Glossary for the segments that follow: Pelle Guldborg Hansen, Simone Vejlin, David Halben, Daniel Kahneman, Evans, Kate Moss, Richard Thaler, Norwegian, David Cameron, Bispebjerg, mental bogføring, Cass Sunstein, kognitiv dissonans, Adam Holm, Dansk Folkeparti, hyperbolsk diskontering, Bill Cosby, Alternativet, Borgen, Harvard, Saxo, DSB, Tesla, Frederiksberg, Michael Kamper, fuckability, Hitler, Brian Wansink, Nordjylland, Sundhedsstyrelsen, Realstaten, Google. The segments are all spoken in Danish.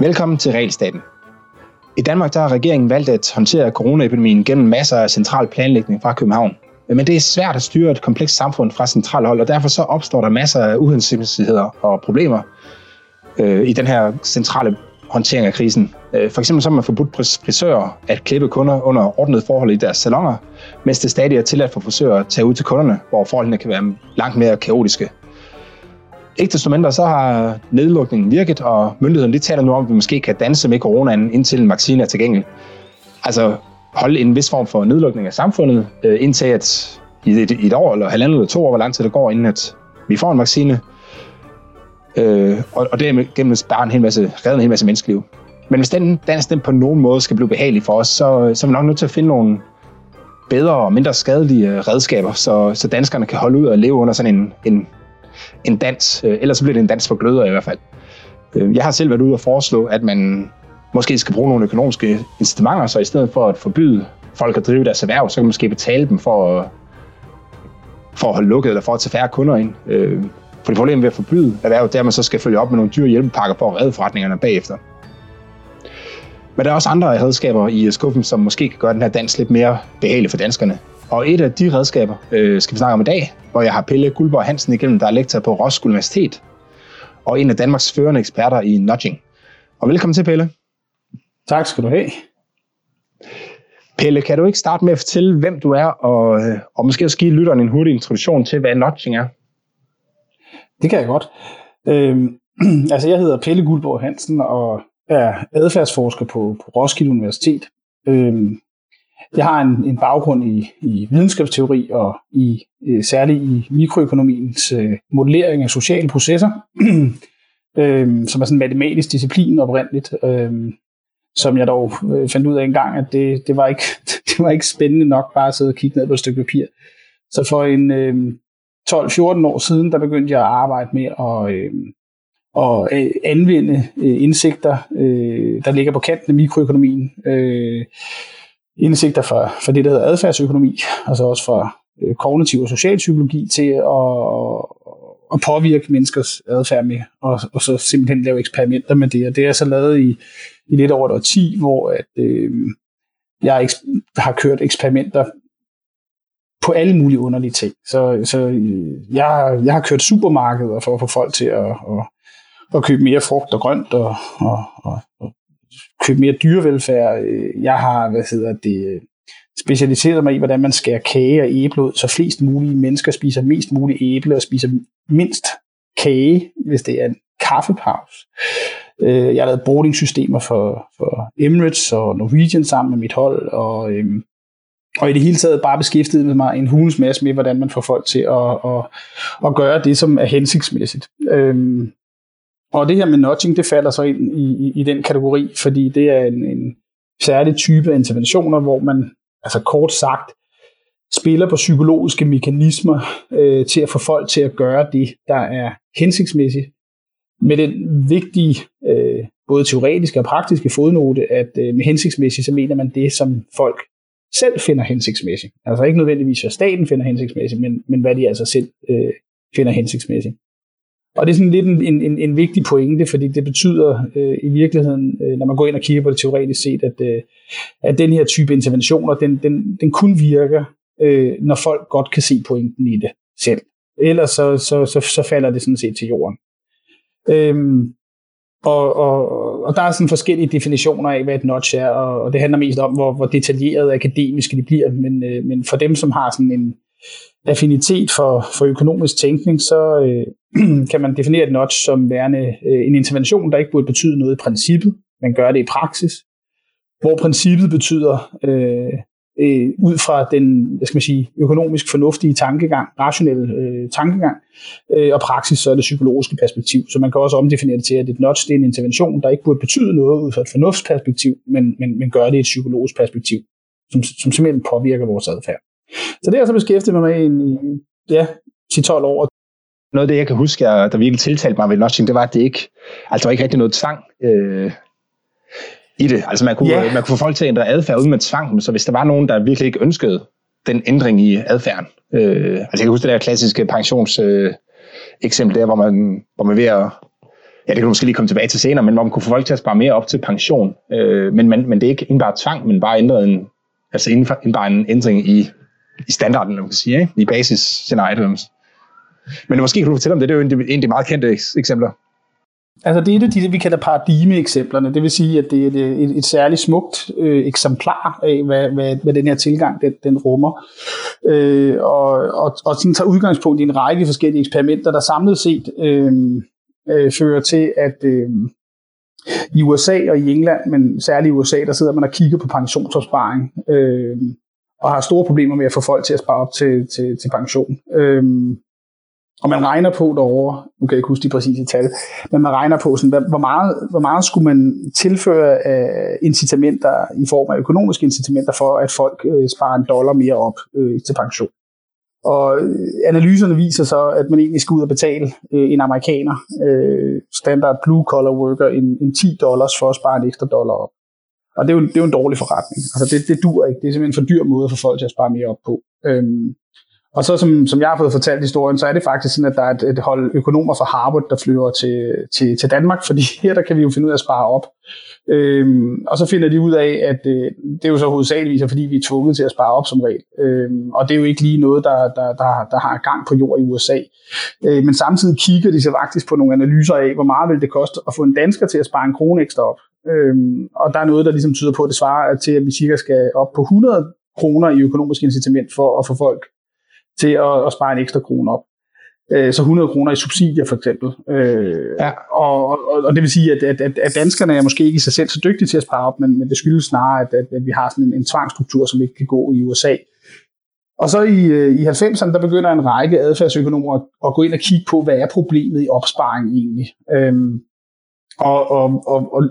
Velkommen til Realstaten. I Danmark har regeringen valgt at håndtere coronaepidemien gennem masser af central planlægning fra København. Men det er svært at styre et komplekst samfund fra centralt hold, og derfor så opstår der masser af uhensigtsmæssigheder og problemer i den her centrale håndtering af krisen. For eksempel så har man forbudt frisører at klippe kunder under ordnede forhold i deres salonger, mens det stadig er tilladt for frisører at tage ud til kunderne, hvor forholdene kan være langt mere kaotiske. Ikke desto mindre så har nedlukningen virket, og myndighederne de taler nu om, at vi måske kan danse med coronaen, indtil en vaccine er tilgængelig. Altså holde en vis form for nedlukning af samfundet, indtil at i et år eller halvandet eller 2 år, hvor lang tid det går, inden at vi får en vaccine. Og derigennem sparer en hel masse menneskeliv. Men hvis den dans den på nogen måde skal blive behagelig for os, så er vi nok nødt til at finde nogle bedre og mindre skadelige redskaber, så danskerne kan holde ud og leve under sådan en dans. Ellers så bliver det en dans for gløder i hvert fald. Jeg har selv været ude og foreslå, at man måske skal bruge nogle økonomiske incitamenter, så i stedet for at forbyde folk at drive deres erhverv, så kan man måske betale dem for at holde lukket eller for at tage færre kunder ind. For det problem ved at forbyde erhverv, der man så skal følge op med nogle dyre hjælpepakker for at redde forretningerne bagefter. Men der er også andre redskaber i skuffen, som måske kan gøre den her dans lidt mere behagelig for danskerne. Og et af de redskaber skal vi snakke om i dag, hvor jeg har Pelle Guldborg Hansen igennem, der er lektor på Roskilde Universitet og en af Danmarks førende eksperter i nudging. Og velkommen til, Pelle. Tak skal du have. Pelle, kan du ikke starte med at fortælle, hvem du er, og måske også give lytteren en hurtig introduktion til, hvad nudging er? Det kan jeg godt. Jeg hedder Pelle Guldborg Hansen og er adfærdsforsker på Roskilde Universitet. Jeg har en baggrund i videnskabsteori og særligt i mikroøkonomiens modellering af sociale processer, som er sådan en matematisk disciplin oprindeligt, som jeg dog fandt ud af engang, at det var ikke spændende nok bare at sidde og kigge ned på et stykke papir. Så for en 12-14 år siden, der begyndte jeg at arbejde med at anvende indsigter, der ligger på kanten af mikroøkonomien. Indsigter fra det, der hedder adfærdsøkonomi, altså også fra kognitiv og socialpsykologi til at påvirke menneskers adfærd med, og så simpelthen lave eksperimenter med det. Og det er jeg så lavet i lidt over et årti, hvor jeg har kørt eksperimenter på alle mulige underlige ting. Så jeg har kørt supermarkeder for at få folk til at købe mere frugt og grønt og købe mere dyrevelfærd. Jeg har specialiseret mig i, hvordan man skærer kage og æble ud, så flest mulige mennesker spiser mest muligt æble og spiser mindst kage, hvis det er en kaffepause. Jeg har lavet boardingsystemer for Emirates og Norwegian sammen med mit hold, og i det hele taget bare beskæftiget med mig en hulens masse med, hvordan man får folk til at gøre det, som er hensigtsmæssigt. Og det her med nudging, det falder så ind i den kategori, fordi det er en særlig type af interventioner, hvor man, altså kort sagt, spiller på psykologiske mekanismer til at få folk til at gøre det, der er hensigtsmæssigt. Med den vigtige, både teoretiske og praktiske fodnote, at med hensigtsmæssigt, så mener man det, som folk selv finder hensigtsmæssigt. Altså ikke nødvendigvis, hvad staten finder hensigtsmæssigt, men hvad de altså selv finder hensigtsmæssigt. Og det er sådan lidt en vigtig pointe, fordi det betyder i virkeligheden, når man går ind og kigger på det teoretisk set, at den her type interventioner, den kun virker, når folk godt kan se pointen i det selv. Ellers så falder det sådan set til jorden. Og der er sådan forskellige definitioner af, hvad et nudge er, og det handler mest om, hvor detaljeret akademiske de bliver, men for dem, som har sådan en affinitet for økonomisk tænkning, så kan man definere et nudge som værende en intervention, der ikke burde betyde noget i princippet, men gør det i praksis, hvor princippet betyder ud fra den, økonomisk fornuftige tankegang, rationelle tankegang, og praksis så er det psykologiske perspektiv. Så man kan også omdefinere det til, at et nudge det er en intervention, der ikke burde betyde noget ud fra et fornuftsperspektiv, men gør det i et psykologisk perspektiv, som simpelthen påvirker vores adfærd. Så det har jeg så beskæftiget mig med i 10-12 år. Noget af det, jeg kan huske, der virkelig tiltalte mig ved nudging, det var, at det ikke, der var ikke rigtig noget tvang i det. Altså man kunne få folk til at ændre adfærd uden med tvang, så hvis der var nogen, der virkelig ikke ønskede den ændring i adfærden, Altså jeg kan huske det der klassiske pensionseksempel der, hvor man ved at, ja, det kan du måske lige komme tilbage til senere, men hvor man kunne få folk til at spare mere op til pension. Men det er ikke en bare tvang, men bare en ændring i standarden, man kan sige, ikke? I basisscenariet. Men måske kan du fortælle om det, det er jo en af de meget kendte eksempler. Altså det er det, vi kalder paradigmeeksemplerne. Det vil sige, at det er et særligt smukt eksemplar af, hvad den her tilgang den rummer. Og sådan tager udgangspunkt i en række forskellige eksperimenter, der samlet set fører til, at i USA og i England, men særligt i USA, der sidder man og kigger på pensionsopsparing og har store problemer med at få folk til at spare op til pension. Og man regner på derovre, nu kan jeg ikke huske de præcise tal, men man regner på, sådan, hvor meget skulle man tilføre af incitamenter i form af økonomiske incitamenter for, at folk sparer $1 mere op til pension. Og analyserne viser så, at man egentlig skal ud og betale en amerikaner, standard blue collar worker, en $10 for at spare en ekstra dollar op. Og det er jo en dårlig forretning. Altså det dur ikke. Det er simpelthen en for dyr måde at få folk til at spare mere op på. Og så som jeg har fået fortalt historien, så er det faktisk sådan, at der er et hold økonomer fra Harvard, der flyver til Danmark, fordi her der kan vi jo finde ud af at spare op. Og så finder de ud af, at det er jo så hovedsageligvis, fordi vi er tvunget til at spare op som regel. Og det er jo ikke lige noget, der har gang på jord i USA. Men samtidig kigger de så faktisk på nogle analyser af, hvor meget vil det koste at få en dansker til at spare en krone ekstra op. Og der er noget, der ligesom tyder på, at det svarer til, at vi cirka skal op på 100 kroner i økonomisk incitament for at få folk til at spare en ekstra krone op. Så 100 kroner i subsidier for eksempel. Ja. Og det vil sige, at danskerne er måske ikke i sig selv så dygtige til at spare op, men det skyldes snarere, at vi har sådan en tvangsstruktur, som ikke kan gå i USA. Og så i 90'erne, der begynder en række adfærdsøkonomer at gå ind og kigge på, hvad er problemet i opsparing egentlig?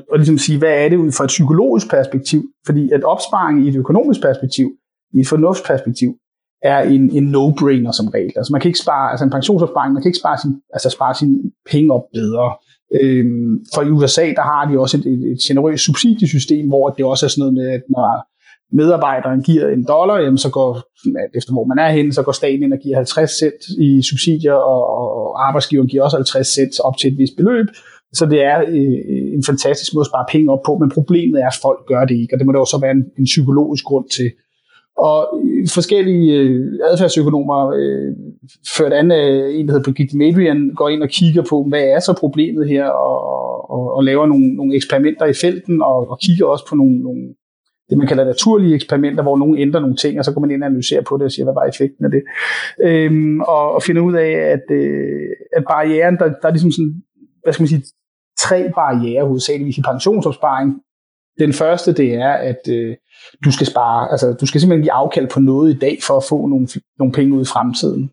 Og ligesom sige, hvad er det ud fra et psykologisk perspektiv? Fordi at opsparing i et økonomisk perspektiv, i et fornuftsperspektiv, er en no-brainer som regel. Altså man kan ikke spare, altså en pensionsopsparing, man kan ikke spare sine penge op bedre. For i USA, der har de også et generøst subsidiesystem, hvor det også er sådan noget med, at når medarbejderen giver $1, jamen så går, efter hvor man er henne, så går staten ind og giver 50 cent i subsidier, og arbejdsgiveren giver også 50 cent op til et vist beløb. Så det er en fantastisk måde at spare penge op på, men problemet er, at folk gør det ikke, og det må der også være en psykologisk grund til. Og forskellige adfærdsøkonomer, ført an af en, der hedder Brigitte Madrian, går ind og kigger på, hvad er så problemet her, og laver nogle eksperimenter i felten, og kigger også på nogle, det man kalder naturlige eksperimenter, hvor nogen ændrer nogle ting, og så går man ind og analyserer på det og siger, hvad var effekten af det. Og finder ud af, at barrieren, der er ligesom sådan, hvad skal man sige, 3 barrierer hovedsageligvis i pensionsopsparing. Den første, det er, at du skal spare, altså du skal simpelthen give afkald på noget i dag for at få nogle penge ud i fremtiden.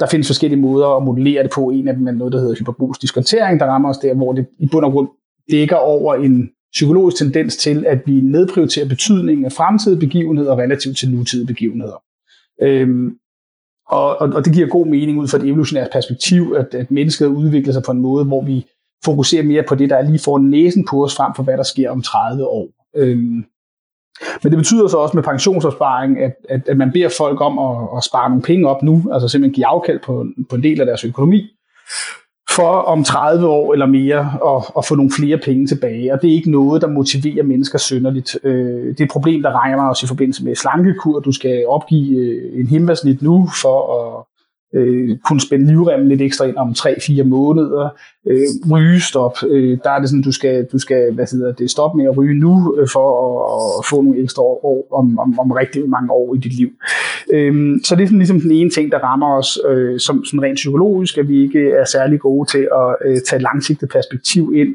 Der findes forskellige måder at modellere det på. En af dem er noget, der hedder hyperbolsk diskontering, der rammer os der, hvor det i bund og grund dækker over en psykologisk tendens til, at vi nedprioriterer betydningen af fremtidige begivenheder relativt til nutidige begivenheder. Og det giver god mening ud fra et evolutionært perspektiv, at mennesket udvikler sig på en måde, hvor vi fokuserer mere på det, der er lige foran næsen på os, frem for hvad der sker om 30 år. Men det betyder så også med pensionsopsparing, at man beder folk om at spare nogle penge op nu, altså simpelthen give afkald på en del af deres økonomi, for om 30 år eller mere at få nogle flere penge tilbage. Og det er ikke noget, der motiverer mennesker synderligt. Det er et problem, der regner os i forbindelse med slankekur. Du skal opgive en himmersnit nu for at kunne spænde livremmen lidt ekstra ind om 3-4 måneder, rygestop, der er det sådan, du skal stoppe med at ryge nu, for at få nogle ekstra år om rigtig mange år i dit liv. Så det er sådan, ligesom den ene ting, der rammer os som rent psykologisk, at vi ikke er særlig gode til at tage et langsigtet perspektiv ind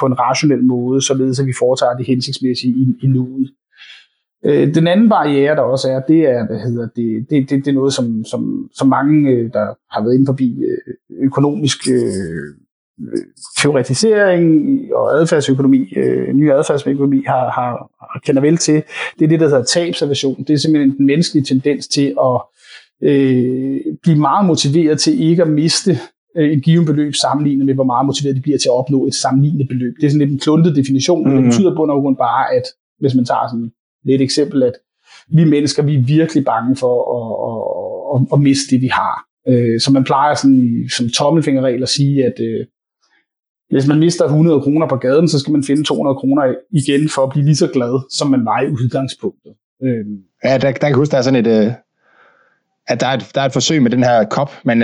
på en rationel måde, således at vi foretager det hensigtsmæssige i nuet. Den anden barriere, der også er, det er, det er noget, som mange, der har været inde forbi økonomisk teoretisering og adfærdsøkonomi, ny adfærdsøkonomi kender vel til. Det er det, der hedder tabsaversion. Det er simpelthen den menneskelige tendens til at blive meget motiveret til ikke at miste et givet beløb sammenlignet med, hvor meget motiveret de bliver til at opnå et sammenlignende beløb. Det er sådan lidt en kluntet definition, men det betyder bund og grund bare, at hvis man tager sådan lidt eksempel, at vi mennesker, vi er virkelig bange for at miste det, vi har. Så man plejer sådan, som tommelfingerregel at sige, at hvis man mister 100 kroner på gaden, så skal man finde 200 kroner igen for at blive lige så glad, som man var i udgangspunktet. Ja, der kan jeg huske, der er sådan et, at der er et forsøg med den her kop, man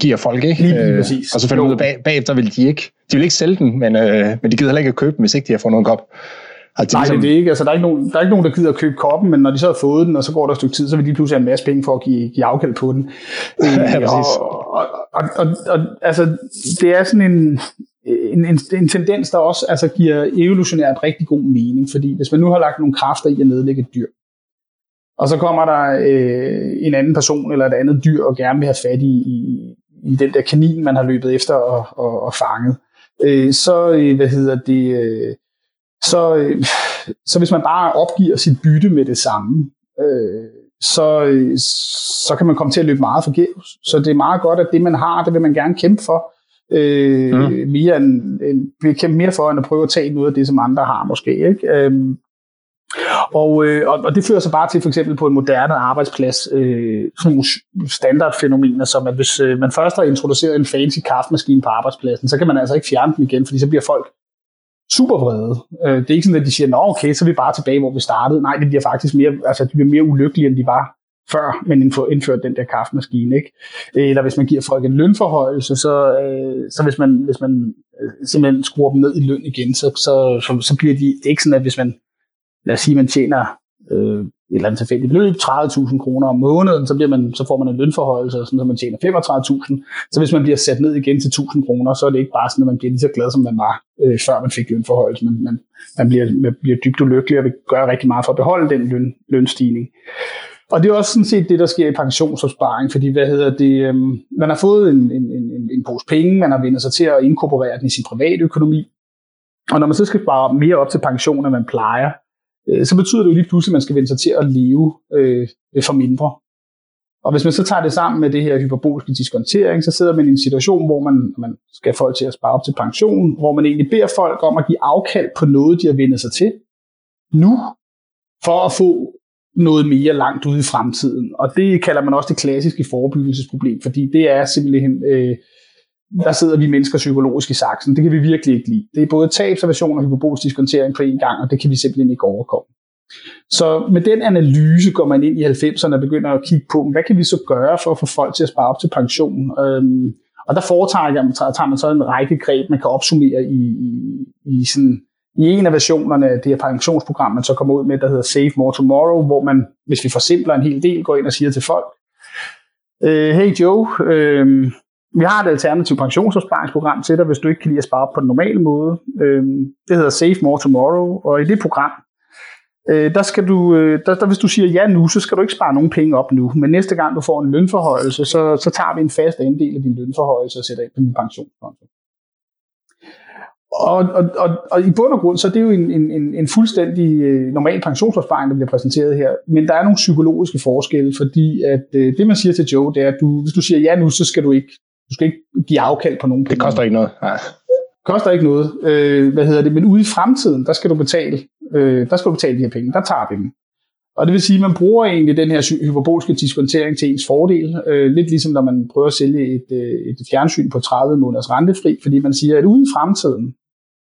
giver folk, ikke? Lige præcis. Og så finder man ud af, bagefter vil de vil ikke sælge den, men de gider heller ikke at købe den, hvis ikke de har fået nogen kop. Det nej, ligesom... det er det ikke. Altså, der er ikke nogen, der gider at købe koppen, men når de så har fået den, og så går der et stykke tid, så vil de pludselig have en masse penge for at give afkald på den. Ja, og altså, det er sådan en tendens, der også altså, giver evolutionært rigtig god mening, fordi hvis man nu har lagt nogle kræfter i at nedlægge et dyr, og så kommer der en anden person eller et andet dyr og gerne vil have fat i den der kanin, man har løbet efter og fanget, så hvis man bare opgiver sit bytte med det samme, så kan man komme til at løbe meget forgæves. Så det er meget godt, at det man har, det vil man gerne kæmpe for. Mere for, end at prøve at tage noget af det, som andre har måske. Ikke? Og det fører så bare til for eksempel på en moderne arbejdsplads sådan nogle standardfænomener, som at hvis man først har introduceret en fancy kaffemaskine på arbejdspladsen, så kan man altså ikke fjerne den igen, fordi så bliver folk super vrede. Det er ikke sådan, at de siger, nå okay, så er vi bare tilbage, hvor vi startede. Nej, det bliver faktisk mere, altså de bliver mere ulykkelige, end de var før, men indført den der kaffemaskine, ikke? Eller hvis man giver folk en lønforhøjelse, så hvis man simpelthen skruer dem ned i løn igen, så bliver de, det er ikke sådan, at hvis man, lad os sige, man tjener et eller andet tilfældigt beløb, 30.000 kroner om måneden, så får man en lønforhøjelse, sådan, så man tjener 35.000. Så hvis man bliver sat ned igen til 1.000 kroner, så er det ikke bare sådan, at man bliver lige så glad, som man var, før man fik lønforhøjelse. Man bliver dybt ulykkelig og vil gøre rigtig meget for at beholde den lønstigning. Og det er også sådan set det, der sker i pensionsopsparing, fordi man har fået en pose penge, man har vendt sig til at inkorporere den i sin private økonomi, og når man så skal spare mere op til pension, end man plejer, så betyder det jo lige pludselig, at man skal vende sig til at leve for mindre. Og hvis man så tager det sammen med det her hyperboliske diskontering, så sidder man i en situation, hvor man skal have folk til at spare op til pension, hvor man egentlig beder folk om at give afkald på noget, de har vendt sig til nu, for at få noget mere langt ude i fremtiden. Og det kalder man også det klassiske forebyggelsesproblem, fordi det er simpelthen... Der sidder vi mennesker psykologisk i saksen. Det kan vi virkelig ikke lide. Det er både tabservation og hyperbolisk diskontering på en gang, og det kan vi simpelthen ikke overkomme. Så med den analyse går man ind i 90'erne og begynder at kigge på, hvad kan vi så gøre for at få folk til at spare op til pension? Og der tager man så en række greb, man kan opsummere i en af versionerne af det her pensionsprogram, man så kommer ud med, der hedder Save More Tomorrow, hvor man, hvis vi forsimpler en hel del, går ind og siger til folk, hey Joe, vi har et alternativt pensionsopsparingsprogram til dig, hvis du ikke kan lide at spare op på den normale måde. Det hedder Save More Tomorrow, og i det program, hvis du siger ja nu, så skal du ikke spare nogen penge op nu. Men næste gang du får en lønforhøjelse, så tager vi en fast andel af din lønforhøjelse og sætter ind på din pensionskonto. Og i bund og grund, så er det jo en fuldstændig normal pensionsopsparing, der bliver præsenteret her. Men der er nogle psykologiske forskelle, fordi at det, man siger til Joe, det er, at hvis du siger ja nu, så skal du skal ikke give afkald på nogen penge. Det koster ikke noget. Nej. Koster ikke noget. Men ude i fremtiden, der skal du betale de her penge. Der tager vi dem. Og det vil sige, at man bruger egentlig den her hyperboliske diskontering til ens fordel. Lidt ligesom når man prøver at sælge et fjernsyn på 30 måneders rentefri, fordi man siger, at ude i fremtiden,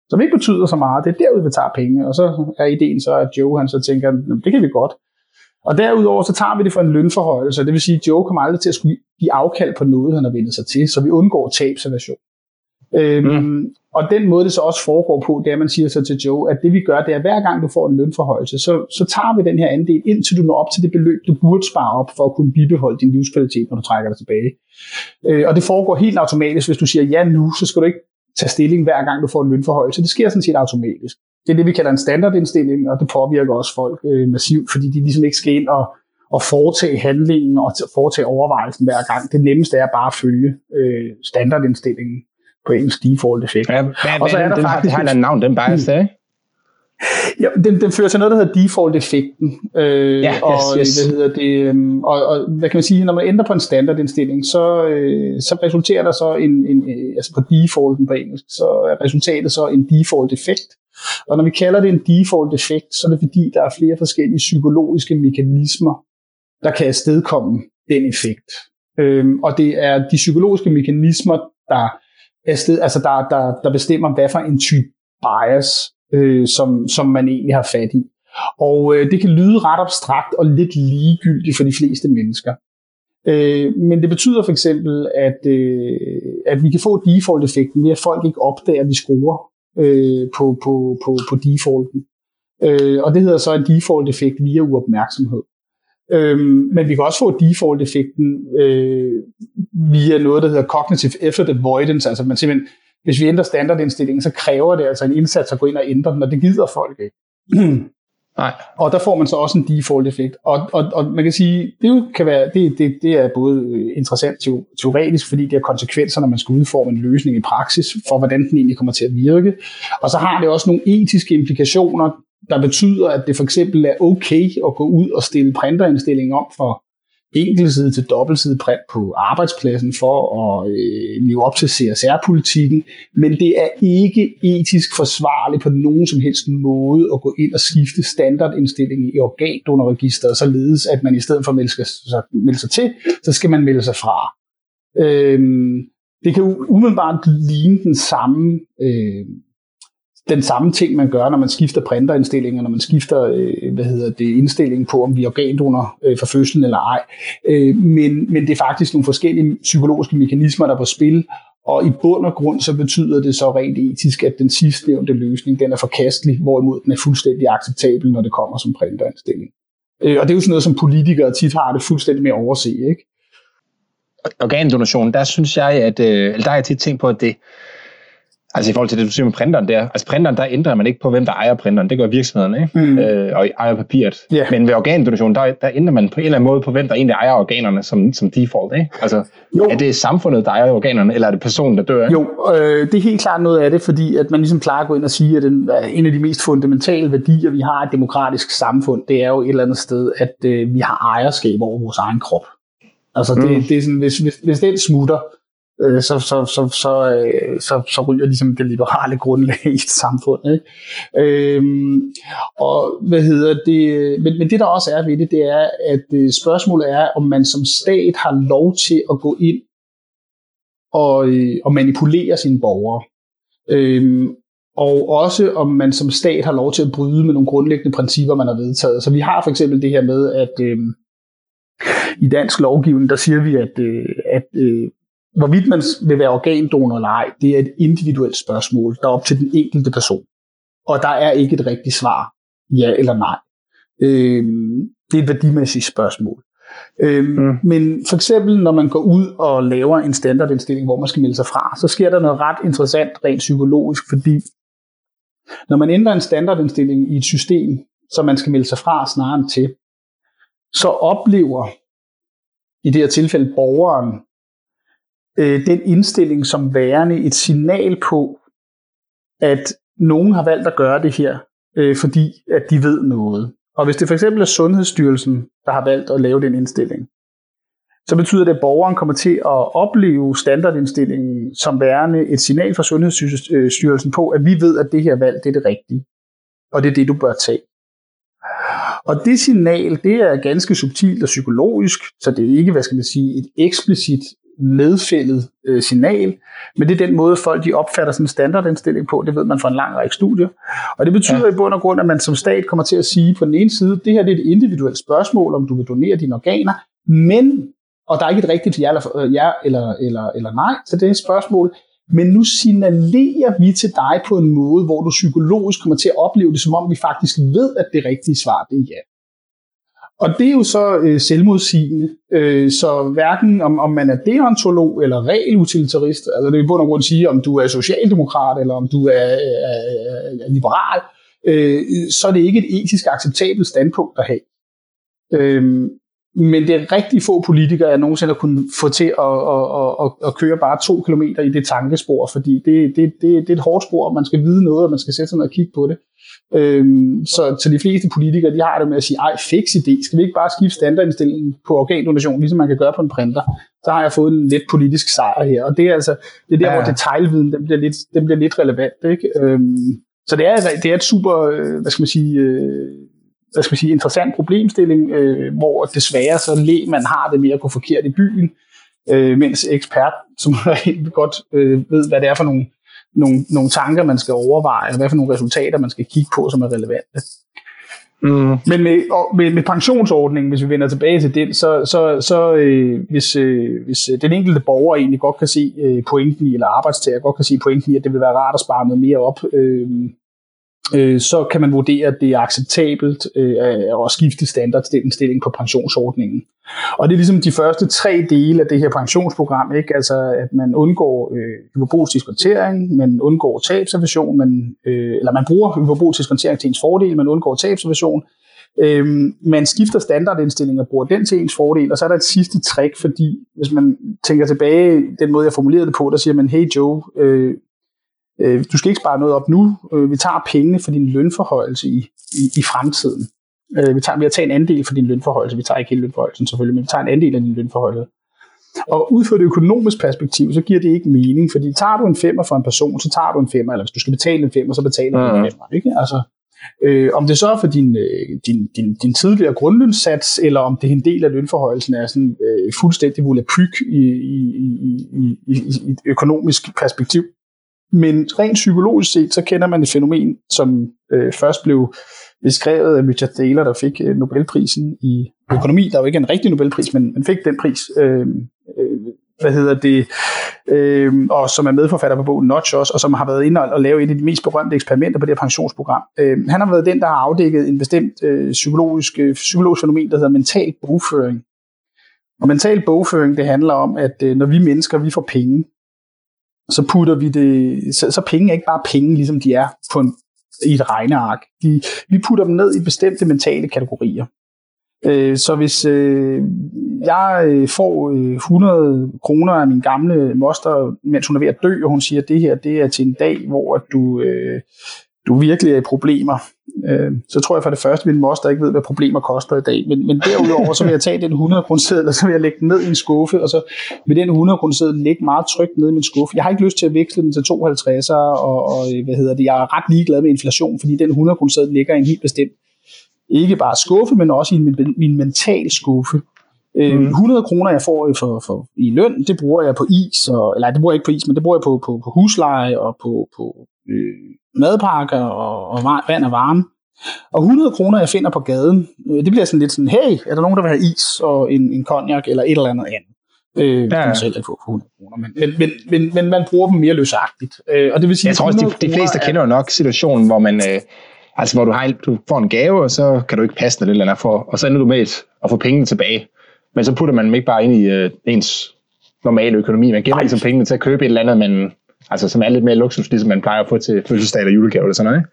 som ikke betyder så meget, det er derude, vi tager penge. Og så er ideen så, at Joe han så tænker, det kan vi godt. Og derudover, så tager vi det for en lønforhøjelse, det vil sige, at Joe kommer aldrig til at skulle give afkald på noget, han har vendt sig til, så vi undgår tabservation. Og den måde, det så også foregår på, det er, at man siger så til Joe, at det vi gør, det er, at hver gang du får en lønforhøjelse, så tager vi den her andel, indtil du når op til det beløb, du burde spare op, for at kunne bibeholde din livskvalitet, når du trækker dig tilbage. Og det foregår helt automatisk. Hvis du siger ja nu, så skal du ikke tage stilling, hver gang du får en lønforhøjelse. Det sker sådan set automatisk. Det er det, vi kalder en standardindstilling, og det påvirker også folk massivt, fordi de ligesom ikke skal ind og foretage handlingen og foretage overvejelsen hver gang. Det nemmeste er bare at følge standardindstillingen på engelsk default effect. Ja, og så er der faktisk... Det har et navn, den bias der, ikke? Ja, den fører til noget, der hedder default-effekten. Yes. Og hvad kan man sige, når man ændrer på en standardindstilling, så resulterer der så en altså på defaulten på engelsk, så er resultatet så en default-effekt, Og når vi kalder det en default effekt, så er det fordi, der er flere forskellige psykologiske mekanismer, der kan afstedkomme den effekt. Og det er de psykologiske mekanismer, der bestemmer, hvad for en type bias, som man egentlig har fat i. Og det kan lyde ret abstrakt og lidt ligegyldigt for de fleste mennesker. Men det betyder for eksempel, at vi kan få default-effekten ved, at folk ikke opdager, at vi skruer på defaulten. Og det hedder så en default-effekt via uopmærksomhed. Men vi kan også få default-effekten via noget, der hedder cognitive effort avoidance. Altså man simpelthen, hvis vi ændrer standardindstillingen, så kræver det altså en indsats at gå ind og ændre den, og det gider folk ikke. Nej. Og der får man så også en default-effekt. Og man kan sige, det er både interessant teoretisk, fordi det har konsekvenser, når man skal udforme en løsning i praksis, for hvordan den egentlig kommer til at virke. Og så har det også nogle etiske implikationer, der betyder, at det for eksempel er okay at gå ud og stille printerindstillinger om for enkeltside til dobbeltside print på arbejdspladsen for at leve op til CSR-politikken, men det er ikke etisk forsvarligt på nogen som helst måde at gå ind og skifte standardindstillingen i organdonorregisteret, således at man i stedet for at melde sig til, så skal man melde sig fra. Det kan umiddelbart ligne den samme ting, man gør, når man skifter printerindstillinger, når man skifter indstilling på, om vi er organdonor for fødslen eller ej. Men det er faktisk nogle forskellige psykologiske mekanismer, der er på spil, og i bund og grund så betyder det så rent etisk, at den sidstnævnte løsning, den er forkastelig, hvorimod den er fuldstændig acceptabel, når det kommer som printerindstilling. Og det er jo sådan noget, som politikere tit har det fuldstændig med at overse, ikke? Organdonation, der synes jeg, at der har jeg tit tænkt på, at det altså i forhold til det, du siger med printeren der. Altså printeren, der ændrer man ikke på, hvem der ejer printeren. Det gør virksomhederne, ikke? Og ejer papiret. Yeah. Men ved organdonation, der ændrer man på en eller anden måde på, hvem der egentlig ejer organerne som default, ikke? Altså, jo. Er det samfundet, der ejer organerne, eller er det personen, der dør? Ikke? Jo, det er helt klart noget af det, fordi at man ligesom plejer at gå ind og sige, at en af de mest fundamentale værdier, vi har i et demokratisk samfund, det er jo et eller andet sted, at vi har ejerskab over vores egen krop. Altså det er sådan, hvis den smutter, så ryger ligesom det liberale grundlag i et samfund, ikke? Men det der også er ved det, det er, at spørgsmålet er, om man som stat har lov til at gå ind og manipulere sine borgere. Og også om man som stat har lov til at bryde med nogle grundlæggende principper, man har vedtaget. Så vi har for eksempel det her med, at i dansk lovgivning, der siger vi, at hvorvidt man vil være organdonor eller ej, det er et individuelt spørgsmål, der er op til den enkelte person. Og der er ikke et rigtigt svar, ja eller nej. Det er et værdimæssigt spørgsmål. Men for eksempel, når man går ud og laver en standardindstilling, hvor man skal melde sig fra, så sker der noget ret interessant rent psykologisk, fordi når man ændrer en standardindstilling i et system, som man skal melde sig fra snarere end til, så oplever i det her tilfælde borgeren den indstilling som værende et signal på, at nogen har valgt at gøre det her, fordi at de ved noget. Og hvis det for eksempel er Sundhedsstyrelsen, der har valgt at lave den indstilling, så betyder det, at borgeren kommer til at opleve standardindstillingen som værende et signal fra Sundhedsstyrelsen på, at vi ved, at det her valg, det er det rigtige, og det er det, du bør tage. Og det signal, det er ganske subtilt og psykologisk, så det er ikke, hvad skal man sige, et eksplicit medfældet signal, men det er den måde, folk de opfatter sådan en standardindstilling på, det ved man fra en lang række studier. Og det betyder i bund og grund, at man som stat kommer til at sige på den ene side, det her det er et individuelt spørgsmål, om du vil donere dine organer, men, og der er ikke et rigtigt ja eller nej til det spørgsmål, men nu signalerer vi til dig på en måde, hvor du psykologisk kommer til at opleve det, som om vi faktisk ved, at det rigtige svar det er ja. Og det er jo så selvmodsigende, så hverken om man er deontolog eller regelutilitarist, altså det er i bund og grund at sige, om du er socialdemokrat eller om du er liberal, så er det ikke et etisk acceptabelt standpunkt at have. Men det er rigtig få politikere, jeg nogensinde har kunnet få til at køre bare 2 kilometer i det tankespor, fordi det er et hårdt spor, og man skal vide noget, og man skal sætte sig ned og kigge på det. Så de fleste politikere, de har det med at sige, ej, fix idé, skal vi ikke bare skifte standardindstillingen på organdonation, ligesom man kan gøre på en printer? Så har jeg fået en let politisk sejr her, og det er altså, det er der, hvor detaljviden, den bliver lidt relevant, ikke? Så det er et super, hvad skal man sige, interessant problemstilling, hvor desværre så man har det med at gå forkert i byen, mens ekspert, som helt godt ved, hvad det er for nogle tanker, man skal overveje, og hvad for nogle resultater, man skal kigge på, som er relevante. Mm. Men med pensionsordningen, hvis vi vender tilbage til den, hvis den enkelte borger egentlig godt kan se pointen i, eller arbejdstager godt kan se pointen i, at det vil være rart at spare noget mere op, så kan man vurdere, at det er acceptabelt at skifte standardstilling på pensionsordningen. Og det er ligesom de første 3 dele af det her pensionsprogram, ikke? Altså at man undgår hypobogsdiskontering, man undgår tabsrevision, man bruger hypobogsdiskontering til ens fordel, man undgår tabsrevision, man skifter standardindstilling og bruger den til ens fordel, og så er der et sidste trick, fordi hvis man tænker tilbage den måde, jeg formulerede det på, der siger man, hey Joe, du skal ikke spare noget op nu. Vi tager pengene for din lønforhøjelse i fremtiden. Vi tager en andel for din lønforhøjelse. Vi tager ikke hele lønforhøjelsen selvfølgelig, men vi tager en andel af din lønforhøjelse. Og ud fra det økonomiske perspektiv, så giver det ikke mening, fordi tager du en 5'er for en person, så tager du en 5'er, eller hvis du skal betale en 5'er, så betaler du en 5'er, ikke? Altså, om det så er for din tidligere grundlønssats, eller om det er en del af lønforhøjelsen er sådan fuldstændig volapyk i et økonomisk perspektiv. Men rent psykologisk set, så kender man et fænomen, som først blev beskrevet af Richard Thaler, der fik Nobelprisen i økonomi. Der var ikke en rigtig Nobelpris, men man fik den pris, og som er medforfatter på bogen Notch også, og som har været inde og lave et af de mest berømte eksperimenter på det her pensionsprogram. Han har været den, der har afdækket en bestemt psykologisk fænomen, der hedder mental bogføring. Og mental bogføring, det handler om, at når vi mennesker, vi får penge, så putter vi det, så penge er ikke bare penge, ligesom de er på i et regneark. Vi putter dem ned i bestemte mentale kategorier. Så hvis jeg får 100 kroner af min gamle moster, mens hun er ved at dø, og hun siger, at det her det er til en dag, hvor du virkelig er i problemer, så tror jeg for det første, at min moster ikke ved, hvad problemer koster i dag. Men derudover, så vil jeg tage den 100-kroneseddel, og så vil jeg lægge den ned i en skuffe, og så vil den 100-kroneseddel ligge meget trygt ned i min skuffe. Jeg har ikke lyst til at veksle den til 52'er, jeg er ret ligeglad med inflation, fordi den 100-kroneseddel ligger i en helt bestemt, ikke bare skuffe, men også i min mental skuffe. 100 kroner, jeg får i løn, det bruger jeg på is, det bruger jeg ikke på is, men det bruger jeg på husleje og på madpakker og vand og varme. Og 100 kroner, jeg finder på gaden, det bliver sådan lidt sådan, hey, er der nogen, der vil have is og en konjak eller et eller andet andet? Det kan man selv ikke få for 100 kroner, men man bruger dem mere løsagtigt. Og det vil sige, jeg tror også, de fleste kender jo nok situationen, hvor man... hvor du får en gave, og så kan du ikke passe dig det eller andet for, og så ender du med at få pengene tilbage. Men så putter man dem ikke bare ind i ens normale økonomi. Man giver ligesom pengene til at købe et eller andet, men altså, som er lidt mere luksus, ligesom man plejer at få til fødselsdag eller julegave eller sådan noget, ikke?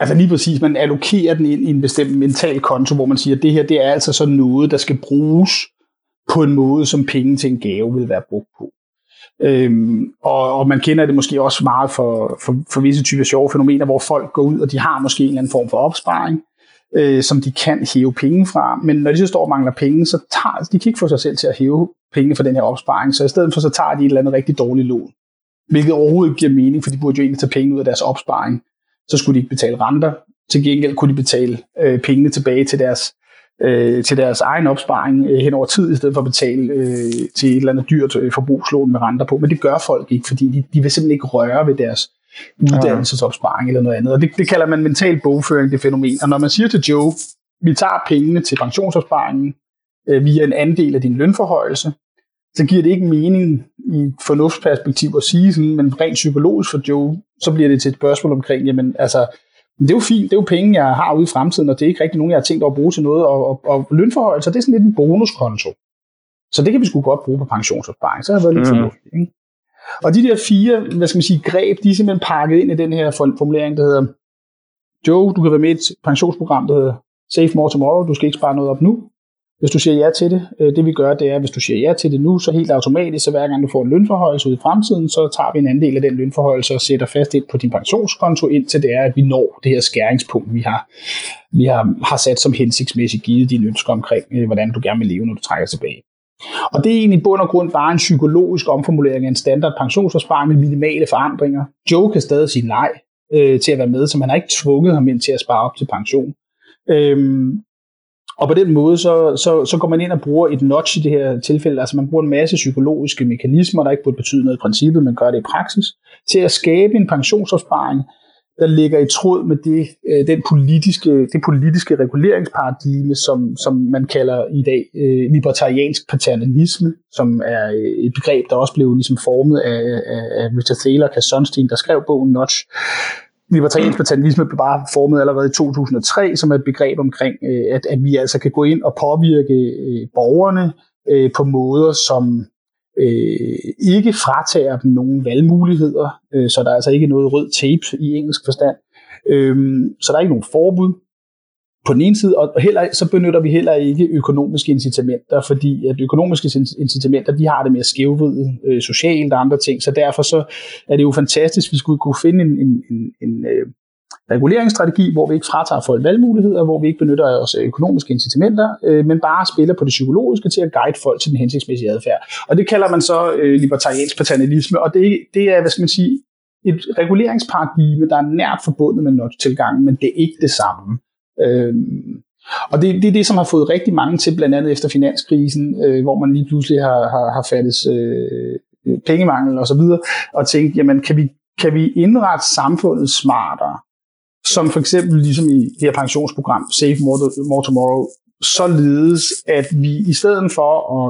Altså lige præcis, man allokerer den ind i en bestemt mental konto, hvor man siger, at det her det er altså sådan noget, der skal bruges på en måde, som penge til en gave vil være brugt på. Og man kender det måske også meget for visse typer sjove fænomener, hvor folk går ud, og de har måske en eller anden form for opsparing, som de kan hæve penge fra, men når de så står og mangler penge, så de kan ikke få sig selv til at hæve penge fra den her opsparing, så i stedet for så tager de et eller andet rigtig dårligt lån, hvilket overhovedet giver mening, for de burde jo egentlig tage penge ud af deres opsparing, så skulle de ikke betale renter, til gengæld kunne de betale pengene tilbage til deres egen opsparing hen over tid, i stedet for at betale til et eller andet dyrt forbrugslån med renter på. Men det gør folk ikke, fordi de vil simpelthen ikke røre ved deres uddannelsesopsparing eller noget andet. Og det kalder man mental bogføring, det fænomen. Og når man siger til Joe, vi tager pengene til pensionsopsparingen via en andel af din lønforhøjelse, så giver det ikke mening i fornuftsperspektiv at sige sådan, men rent psykologisk for Joe, så bliver det til et spørgsmål omkring, jamen altså, det er jo fint, det er jo penge, jeg har ude i fremtiden, og det er ikke rigtig nogen, jeg har tænkt over at bruge til noget, og lønforhøjelser, det er sådan lidt en bonuskonto. Så det kan vi sgu godt bruge på pensionsopsparing, så har det været lidt fornuftigt, ikke? Og de der 4, hvad skal man sige, greb, de er simpelthen pakket ind i den her formulering, der hedder, Joe, du kan være med i et pensionsprogram, der hedder Save More Tomorrow, du skal ikke spare noget op nu, hvis du siger ja til det. Det vi gør, det er, hvis du siger ja til det nu, så helt automatisk, så hver gang du får en lønforhøjelse ude i fremtiden, så tager vi en andel af den lønforhøjelse og sætter fast ind på din pensionskonto, indtil det er, at vi når det her skæringspunkt, vi har sat som hensigtsmæssigt givet dine ønsker omkring, hvordan du gerne vil leve, når du trækker tilbage. Og det er egentlig i bund og grund bare en psykologisk omformulering af en standard pensionsopsparing med minimale forandringer. Joe kan stadig sige nej. til at være med, så man har ikke tvunget ham ind til at spare op til pension. Og på den måde, så går man ind og bruger et notch i det her tilfælde, altså man bruger en masse psykologiske mekanismer, der ikke burde betyde noget i princippet, men gør det i praksis, til at skabe en pensionsopsparing, der ligger i tråd med det politiske reguleringsparadigme, som man kalder i dag libertariansk paternalisme, som er et begreb, der også blev ligesom formet af Richard Thaler og Cass Sunstein, der skrev bogen Notch. Libertariansk paternalisme blev bare formet allerede i 2003, som er et begreb omkring, at vi altså kan gå ind og påvirke borgerne på måder, som ikke fratager dem nogen valgmuligheder, så der er altså ikke noget rød tape i engelsk forstand. Så der er ikke nogen forbud på den ene side, og heller, så benytter vi heller ikke økonomiske incitamenter, fordi at økonomiske incitamenter, de har det mere skævvridet socialt og andre ting, så derfor så er det jo fantastisk, hvis vi skulle kunne finde en reguleringsstrategi, hvor vi ikke fratager folk valgmuligheder, hvor vi ikke benytter os af økonomiske incitamenter, men bare spiller på det psykologiske til at guide folk til den hensigtsmæssige adfærd. Og det kalder man så libertariansk paternalisme, og det er, hvad skal man sige, et reguleringsparadigme, der er nært forbundet med notch-tilgangen, men det er ikke det samme. Og det er det, som har fået rigtig mange til, blandt andet efter finanskrisen, hvor man lige pludselig har fattes pengemangel og så videre, og tænkt, jamen kan vi indrette samfundet smartere, som for eksempel ligesom i det her pensionsprogram Save More Tomorrow, således at vi i stedet for at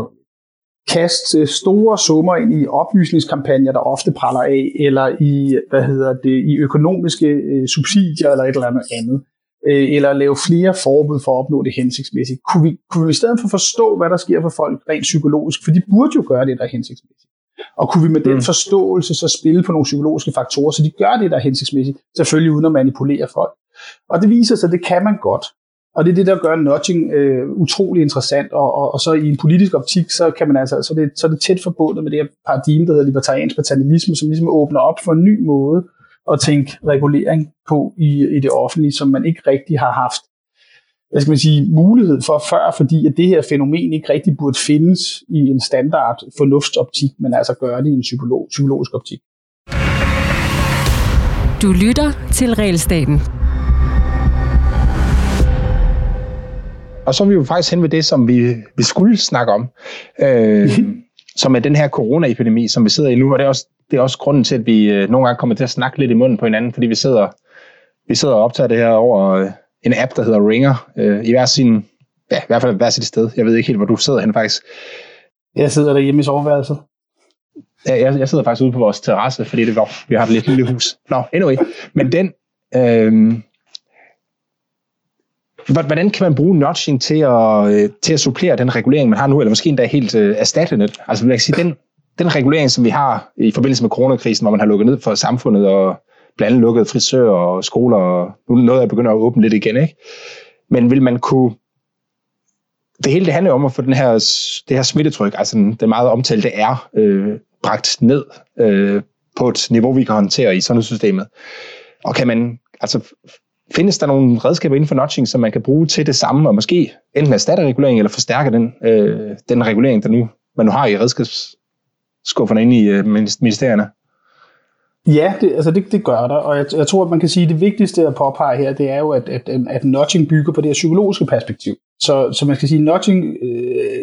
kaste store summer ind i oplysningskampagner, der ofte praller af, eller i, i økonomiske subsidier eller et eller andet andet, eller lave flere forbud for at opnå det hensigtsmæssigt. Kunne vi i stedet for forstå, hvad der sker for folk rent psykologisk, for de burde jo gøre det, der er hensigtsmæssigt. Og kunne vi med den forståelse så spille på nogle psykologiske faktorer, så de gør det, der er hensigtsmæssigt, selvfølgelig uden at manipulere folk. Og det viser sig, at det kan man godt. Og det er det, der gør nudging utrolig interessant, og så i en politisk optik, så kan man altså, så er det tæt forbundet med det her paradigme, der hedder libertariansk paternalisme, som ligesom åbner op for en ny måde at tænke regulering på i det offentlige, som man ikke rigtig har haft, hvad skal man sige, mulighed for før, fordi at det her fænomen ikke rigtig burde findes i en standard fornuftsoptik, men altså gøre det i en psykologisk optik. Du lytter til Realstaten. Og så er vi jo faktisk hen ved det, som vi skulle snakke om, som er den her coronaepidemi, som vi sidder i nu, og det er også grunden til, at vi nogle gange kommer til at snakke lidt i munden på hinanden, fordi vi sidder og optager det her over en app, der hedder Ringer, i hvert fald hver sit sted. Jeg ved ikke helt, hvor du sidder hen faktisk. Jeg sidder derhjemme i soveværelset. Jeg sidder faktisk ude på vores terrasse, fordi vi har et lille hus. Nå, anyway. Men den... hvordan kan man bruge nudging til at supplere den regulering, man har nu, eller måske endda helt erstatte den? Altså, man kan sige, den regulering, som vi har i forbindelse med coronakrisen, hvor man har lukket ned for samfundet og blandt andet lukket frisører og skoler, og nu er noget, der begynder at åbne lidt igen, ikke? Men vil man kunne... Det hele det handler om at få det her smittetryk, altså den meget omtalte R, bragt ned på et niveau, vi kan håndtere i sundhedssystemet. Og kan man... Altså, findes der nogle redskaber inden for nudging, som man kan bruge til det samme, og måske enten erstatte regulering eller forstærke den regulering, man nu har i redskabsskufferne inde i ministerierne? Ja, det gør der, og jeg tror, at man kan sige, at det vigtigste at påpege her, det er jo, at nudging bygger på det her psykologiske perspektiv. Så man skal sige, at nudging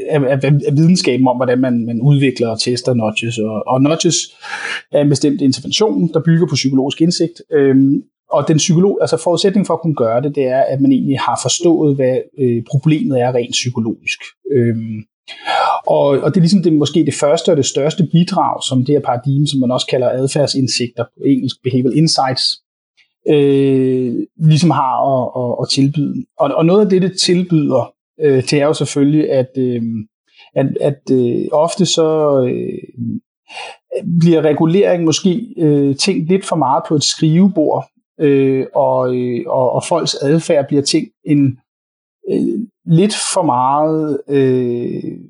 er videnskaben om, hvordan man udvikler og tester nudges, og nudges er en bestemt intervention, der bygger på psykologisk indsigt. Og den altså forudsætningen for at kunne gøre det, det er, at man egentlig har forstået, hvad problemet er rent psykologisk. Og det er ligesom måske det første og det største bidrag, som det her paradigme, som man også kalder adfærdsindsigter på engelsk, Behavioral Insights, ligesom har at tilbyde. Og noget af det, det tilbyder, det er jo selvfølgelig, at ofte så... bliver regulering måske tænkt lidt for meget på et skrivebord, og folks adfærd bliver tænkt en lidt for meget,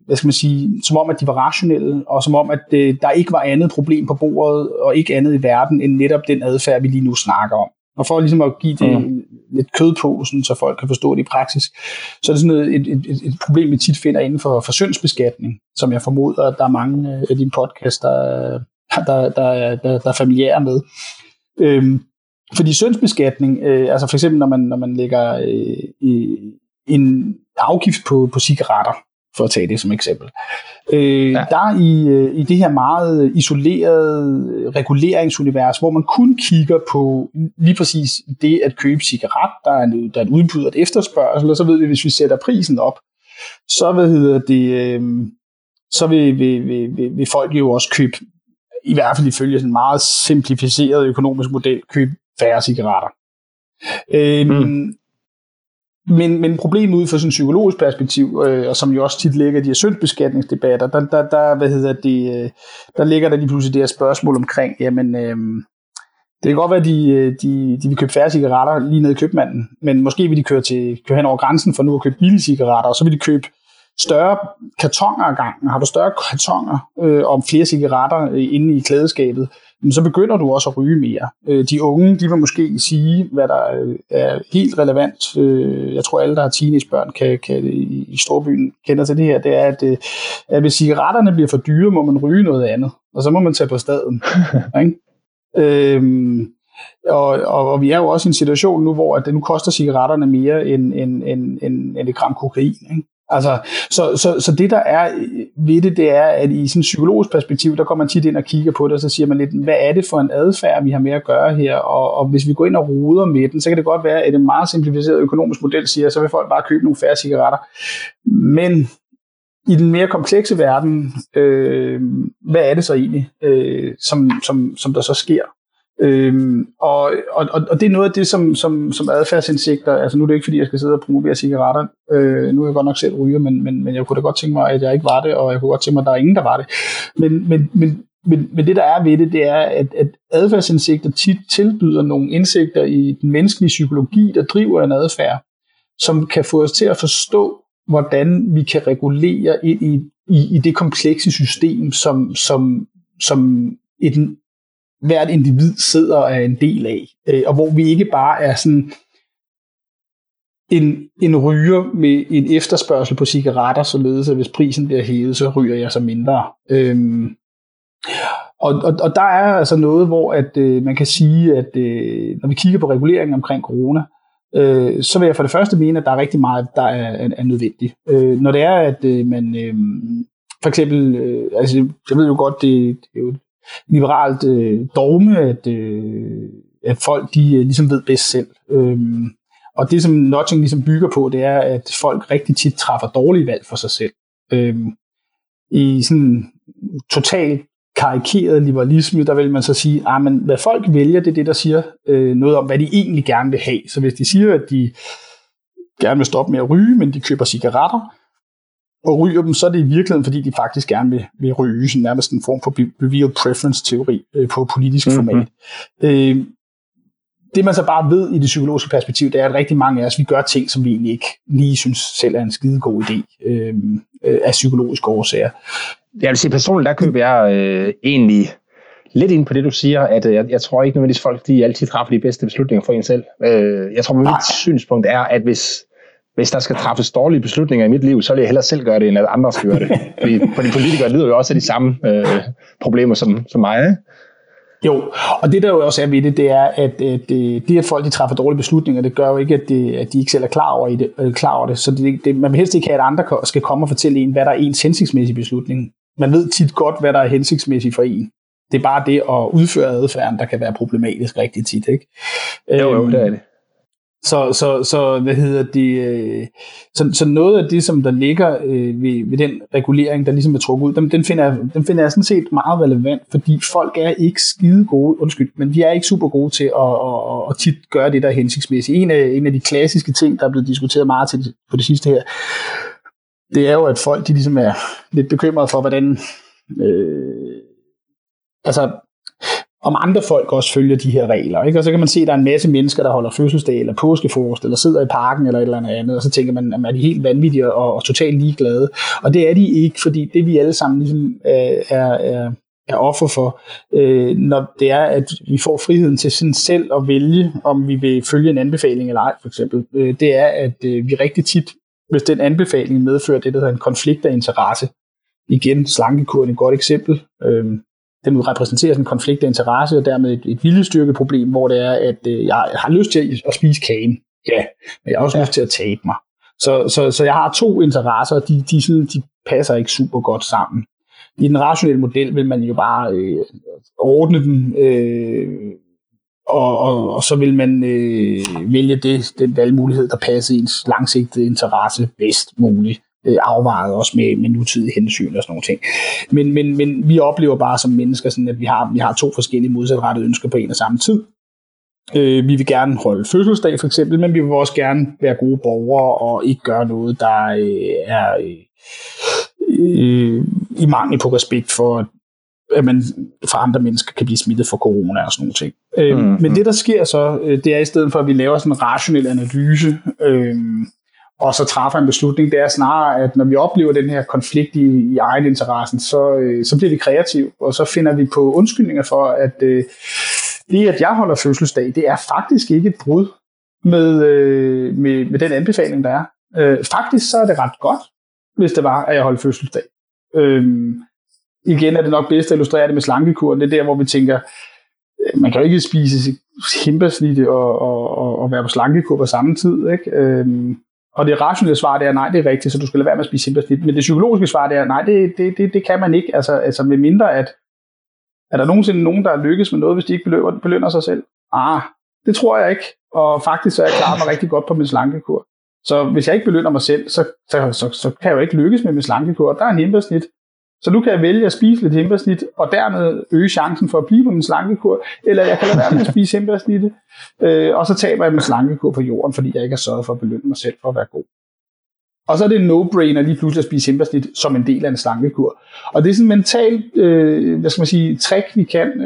hvad skal man sige, som om, at de var rationelle, og som om, at der ikke var andet problem på bordet, og ikke andet i verden, end netop den adfærd, vi lige nu snakker om. Og for ligesom at give det lidt kød på, sådan, så folk kan forstå det i praksis, så er det sådan et problem, vi tit finder inden for syndsbeskatning, som jeg formoder, at der er mange af dine podcasts, der er familiære med. Fordi sønsbeskatning, altså for eksempel når man lægger en afgift på cigaretter, for at tage det som eksempel. Der i det her meget isolerede reguleringsunivers, hvor man kun kigger på lige præcis det at købe cigaret, der er et udbud og et efterspørgsel, og så ved vi, hvis vi sætter prisen op, så så vil folk jo også købe, i hvert fald ifølge en meget simplificeret økonomisk model, købe færre cigaretter. Men problemet ud fra sådan et psykologisk perspektiv, og som jo også tit ligger i de her syndsbeskatningsdebatter, der ligger der lige pludselig det her spørgsmål omkring, jamen, det kan godt være, at de vil købe færre cigaretter lige nede i købmanden, men måske vil de køre hen over grænsen for nu at købe billige cigaretter, og så vil de købe større kartonger ad gangen. Har du større kartonger og flere cigaretter inde i klædeskabet, så begynder du også at ryge mere. De unge, de vil måske sige, hvad der er helt relevant. Jeg tror, alle, der har teenagebørn kan i storbyen kender til det her. Det er, at hvis cigaretterne bliver for dyre, må man ryge noget andet. Og så må man tage på staden. Ikke? Og vi er jo også i en situation nu, hvor nu koster cigaretterne mere end et gram kokain. Ikke? Altså, så det der er ved det er, at i sådan et psykologisk perspektiv, der går man tit ind og kigger på det, og så siger man lidt, hvad er det for en adfærd, vi har med at gøre her, og hvis vi går ind og roder med den, så kan det godt være, at en meget simplificeret økonomisk model siger, så vil folk bare købe nogle færre cigaretter. Men i den mere komplekse verden, hvad er det så egentlig, som der så sker? Og det er noget af det, som adfærdsindsigter, altså nu er det ikke, fordi jeg skal sidde og promovere cigaretter, nu er jeg godt nok selv ryger, men jeg kunne da godt tænke mig, at jeg ikke var det, og jeg kunne godt tænke mig, at der er ingen, der var det. Men det, der er ved det er, at adfærdsindsigter tit tilbyder nogle indsigter i den menneskelige psykologi, der driver en adfærd, som kan få os til at forstå, hvordan vi kan regulere ind i det komplekse system, som hvert individ sidder og er en del af, og hvor vi ikke bare er sådan en ryger med en efterspørgsel på cigaretter, således at hvis prisen bliver hævet, så ryger jeg så mindre. Og der er altså noget, hvor at man kan sige, at når vi kigger på reguleringen omkring corona, så vil jeg for det første mene, at der er rigtig meget, der er nødvendigt. Når det er, at man for eksempel, altså jeg ved jo godt, det er jo liberalt dogme, at folk de ligesom ved bedst selv. Og det, som nudging ligesom bygger på, det er, at folk rigtig tit træffer dårlige valg for sig selv. I sådan totalt karikeret liberalisme, der vil man så sige, men hvad folk vælger, det er det, der siger noget om, hvad de egentlig gerne vil have. Så hvis de siger, at de gerne vil stoppe med at ryge, men de køber cigaretter, og ryger dem, så er det i virkeligheden, fordi de faktisk gerne vil ryge, sådan nærmest en form for behavioral preference-teori på politisk format. Det man så bare ved i det psykologiske perspektiv, det er, at rigtig mange af os, vi gør ting, som vi egentlig ikke lige synes selv er en skide god idé af psykologiske årsager. Jeg vil sige, personligt, der køber jeg egentlig lidt ind på det, du siger, at jeg tror ikke nødvendigvis folk, de altid træffer de bedste beslutninger for en selv. Jeg tror, mit synspunkt er, at hvis der skal træffes dårlige beslutninger i mit liv, så vil jeg hellere selv gøre det, end at andre skal gøre det. Fordi politikere lider jo også af de samme problemer som mig. Ikke? Jo, og det der jo også er ved det er, at det, at folk de træffer dårlige beslutninger, det gør jo ikke, at de ikke selv er klar over det. Så man vil helst ikke have, at andre skal komme og fortælle en, hvad der er ens hensigtsmæssige beslutning. Man ved tit godt, hvad der er hensigtsmæssigt for en. Det er bare det at udføre adfærden, der kan være problematisk rigtig tit. Ikke? Jo, det er det. Så noget af det, som der ligger ved den regulering, der ligesom er trukket ud, den finder jeg sådan set meget relevant, fordi folk er ikke skide gode, men de er ikke super gode til at tit gøre det, der er hensigtsmæssigt. En af de klassiske ting, der er blevet diskuteret meget til på det sidste her, det er jo, at folk de ligesom er lidt bekymrede for, hvordan om andre folk også følger de her regler, ikke? Og så kan man se, at der er en masse mennesker, der holder fødselsdag, eller påskefrokost, eller sidder i parken, eller et eller andet, og så tænker man, at man er de helt vanvittige og totalt ligeglade. Og det er de ikke, fordi det vi alle sammen ligesom er offer for, når det er, at vi får friheden til sådan selv at vælge, om vi vil følge en anbefaling eller ej, for eksempel. Det er, at vi rigtig tit, hvis den anbefaling medfører det, der hedder en konflikt af interesse. Igen, slankekuren er et godt eksempel. den repræsenterer en konflikt af interesse, og dermed et viljestyrkeproblem, hvor det er, at jeg har lyst til at spise kagen, ja, men jeg har også lyst til at tabe mig. Så jeg har to interesser, og de passer ikke super godt sammen. I den rationelle model vil man jo bare ordne den, og så vil man vælge den valgmulighed, der passer ens langsigtede interesse bedst muligt, afvejet også med nutidige hensyn og sådan nogle ting. Men vi oplever bare som mennesker, sådan at vi har to forskellige modsatrettede ønsker på en og samme tid. Vi vil gerne holde fødselsdag for eksempel, men vi vil også gerne være gode borgere og ikke gøre noget, der er i mangel på respekt for, at man for andre mennesker kan blive smittet for corona og sådan nogle ting. Men det, der sker så, det er i stedet for, at vi laver sådan en rationel analyse, og så træffer en beslutning, det er snarere, at når vi oplever den her konflikt i egeninteressen, så bliver vi kreative, og så finder vi på undskyldninger for, at det, at jeg holder fødselsdag, det er faktisk ikke et brud med den anbefaling, der er. Faktisk så er det ret godt, hvis det var, at jeg holder fødselsdag. Igen er det nok bedst at illustrere det med slankekuren. Det er der, hvor vi tænker, man kan jo ikke spise hindbærsnitte og være på slankekur på samme tid, ikke? Og det rationelle svar, det er, nej, det er rigtigt, så du skal lade være med at spise hindbærsnitte. Men det psykologiske svar, det er, nej, det kan man ikke. Altså med mindre, at er der nogensinde nogen, der lykkes med noget, hvis de ikke belønner sig selv? Det tror jeg ikke. Og faktisk så er jeg klaret mig rigtig godt på min slankekur. Så hvis jeg ikke belønner mig selv, så kan jeg jo ikke lykkes med min slankekur. Der er en hindbærsnit. Så nu kan jeg vælge at spise lidt hindbærsnit, og dermed øge chancen for at blive på min slankekur, eller jeg kan lade være med at spise hindbærsnitte, og så taber jeg min slankekur på jorden, fordi jeg ikke har sørget for at belønne mig selv for at være god. Og så er det en no-brainer lige pludselig at spise hindbærsnit som en del af en slankekur. Og det er sådan en mental, trick, vi kan.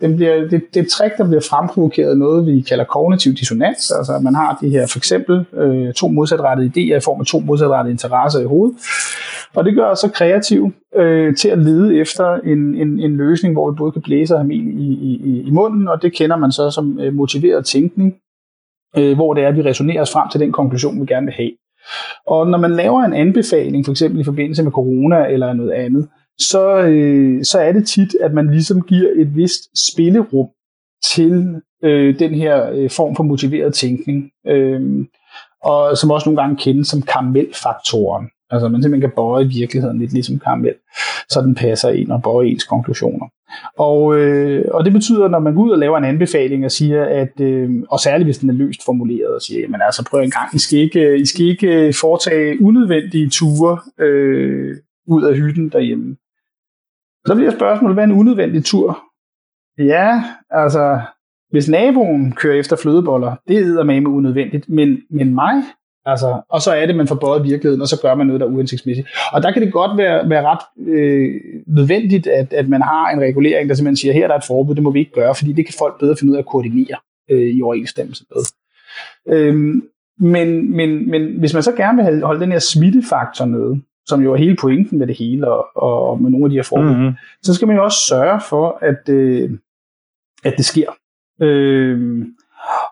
Det er et trick, der bliver fremprovokeret noget, vi kalder kognitiv dissonans. Altså man har de her for eksempel to modsatrettede idéer i form af to modsatrettede interesser i hovedet. Og det gør os så kreative til at lede efter en løsning, hvor vi både kan blæse og have mel i munden, og det kender man så som motiveret tænkning, hvor det er, at vi resonerer os frem til den konklusion, vi gerne vil have. Og når man laver en anbefaling, for eksempel i forbindelse med corona eller noget andet, så er det tit, at man ligesom giver et vist spillerum til den her form for motiveret tænkning, og som også nogle gange kendes som karamelfaktoren. Altså man simpelthen kan bøje virkeligheden lidt ligesom karamel, så den passer ind og bøjer ens konklusioner. Og det betyder, når man går ud og laver en anbefaling og siger, at, og særligt hvis den er løst formuleret, og siger, jamen altså prøv en gang, I skal ikke foretage unødvendige ture ud af hytten derhjemme. Så bliver spørgsmålet, hvad er en unødvendig tur? Ja, altså hvis naboen kører efter flødeboller, det er med unødvendigt, men mig? Altså, og så er det, man får bøjet virkeligheden, og så gør man noget, der er uhensigtsmæssigt. Og der kan det godt være ret nødvendigt, at man har en regulering, der simpelthen siger, her der er et forbud, det må vi ikke gøre, fordi det kan folk bedre finde ud af at koordinere i overensstemmelse med. Men hvis man så gerne vil holde den her smittefaktor nede, som jo er hele pointen med det hele, og med nogle af de her forbud, så skal man jo også sørge for, at det sker.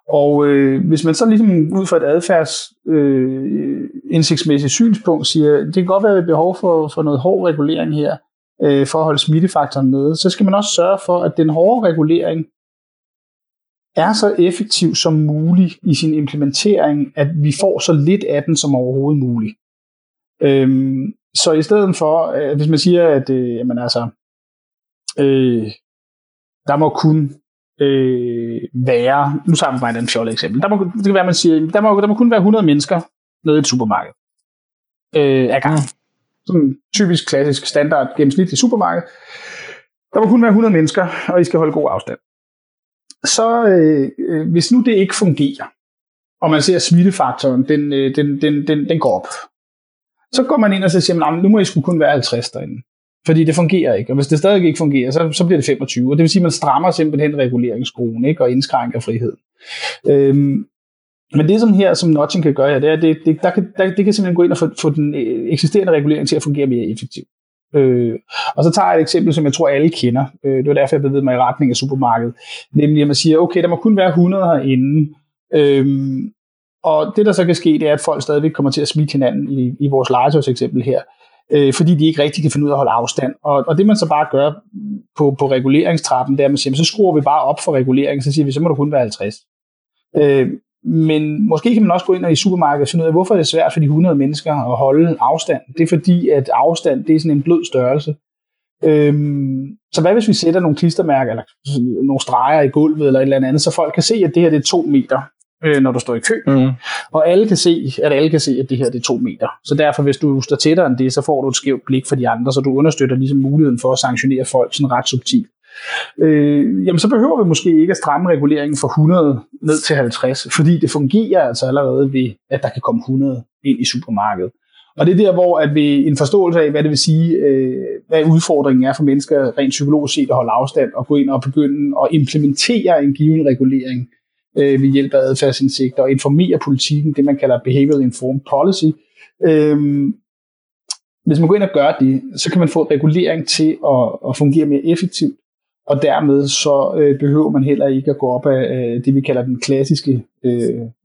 Og hvis man så ligesom ud fra et adfærdsindsigtsmæssigt synspunkt siger, det kan godt være, at vi har behov for noget hård regulering her, for at holde smittefaktoren nede, så skal man også sørge for, at den hårde regulering er så effektiv som muligt i sin implementering, at vi får så lidt af den som overhovedet muligt. Så i stedet for, hvis man siger, at der må kun være, nu tager vi bare et fjollet eksempel, der må kun være 100 mennesker nede i et supermarked ad gang. Sådan typisk, klassisk, standard, gennemsnitlig supermarked. Der må kun være 100 mennesker, og I skal holde god afstand. Så hvis nu det ikke fungerer, og man ser smittefaktoren, den går op, så går man ind og så siger, nu må I sgu kun være 50 derinde. Fordi det fungerer ikke, og hvis det stadig ikke fungerer, så bliver det 25, og det vil sige, at man strammer simpelthen reguleringsskruen, ikke, og indskrænker friheden. Men det som her, som notching kan gøre her, det er, det kan simpelthen gå ind og få den eksisterende regulering til at fungere mere effektivt. Og så tager jeg et eksempel, som jeg tror alle kender, det var derfor, jeg bevægede mig i retning af supermarkedet, nemlig at man siger, okay, der må kun være 100 herinde, og det der så kan ske, det er, at folk stadigvæk kommer til at smitte hinanden i vores legetøjseksempel her. fordi de ikke rigtig kan finde ud af at holde afstand. Og det man så bare gør på reguleringstrappen, det er, at man siger, så skruer vi bare op for reguleringen, så siger vi, så må du kun være 50. Men måske kan man også gå ind og i supermarkedet og finde ud af, hvorfor er det svært for de 100 mennesker at holde afstand. Det er fordi, at afstand, det er sådan en blød størrelse. Så hvad hvis vi sætter nogle klistermærker, eller nogle streger i gulvet, eller et eller andet, så folk kan se, at det her det er 2 meter, når du står i kø. Mm. Og alle kan se, at det her det er 2 meter. Så derfor, hvis du står tættere end det, så får du et skævt blik for de andre, så du understøtter ligesom muligheden for at sanktionere folk sådan ret subtilt. Jamen så behøver vi måske ikke at stramme reguleringen fra 100 ned til 50, fordi det fungerer altså allerede ved, at der kan komme 100 ind i supermarkedet. Og det er der, hvor at vi en forståelse af, hvad det vil sige, hvad udfordringen er for mennesker rent psykologisk set at holde afstand og gå ind og begynde at implementere en given regulering ved hjælp af adfærdsindsigt og informere politikken, det man kalder behavioral informed policy. Hvis man går ind og gør det, så kan man få regulering til at fungere mere effektivt, og dermed så behøver man heller ikke at gå op af det, vi kalder den klassiske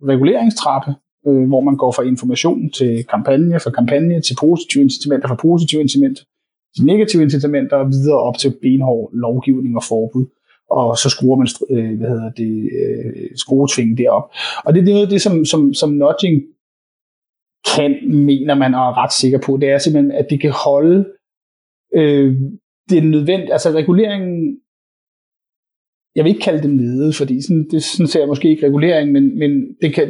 reguleringstrappe, hvor man går fra information til kampagne, fra kampagne til positive incitamenter, fra positive incitamenter til negative incitamenter, og videre op til benhård lovgivning og forbud. Og så skruer man skruetvingen derop. Og det er noget af det, som nudging kan, mener man, og er ret sikker på. Det er simpelthen, at det kan holde det nødvendigt. Altså reguleringen, jeg vil ikke kalde det nede, fordi sådan ser jeg måske ikke regulering, men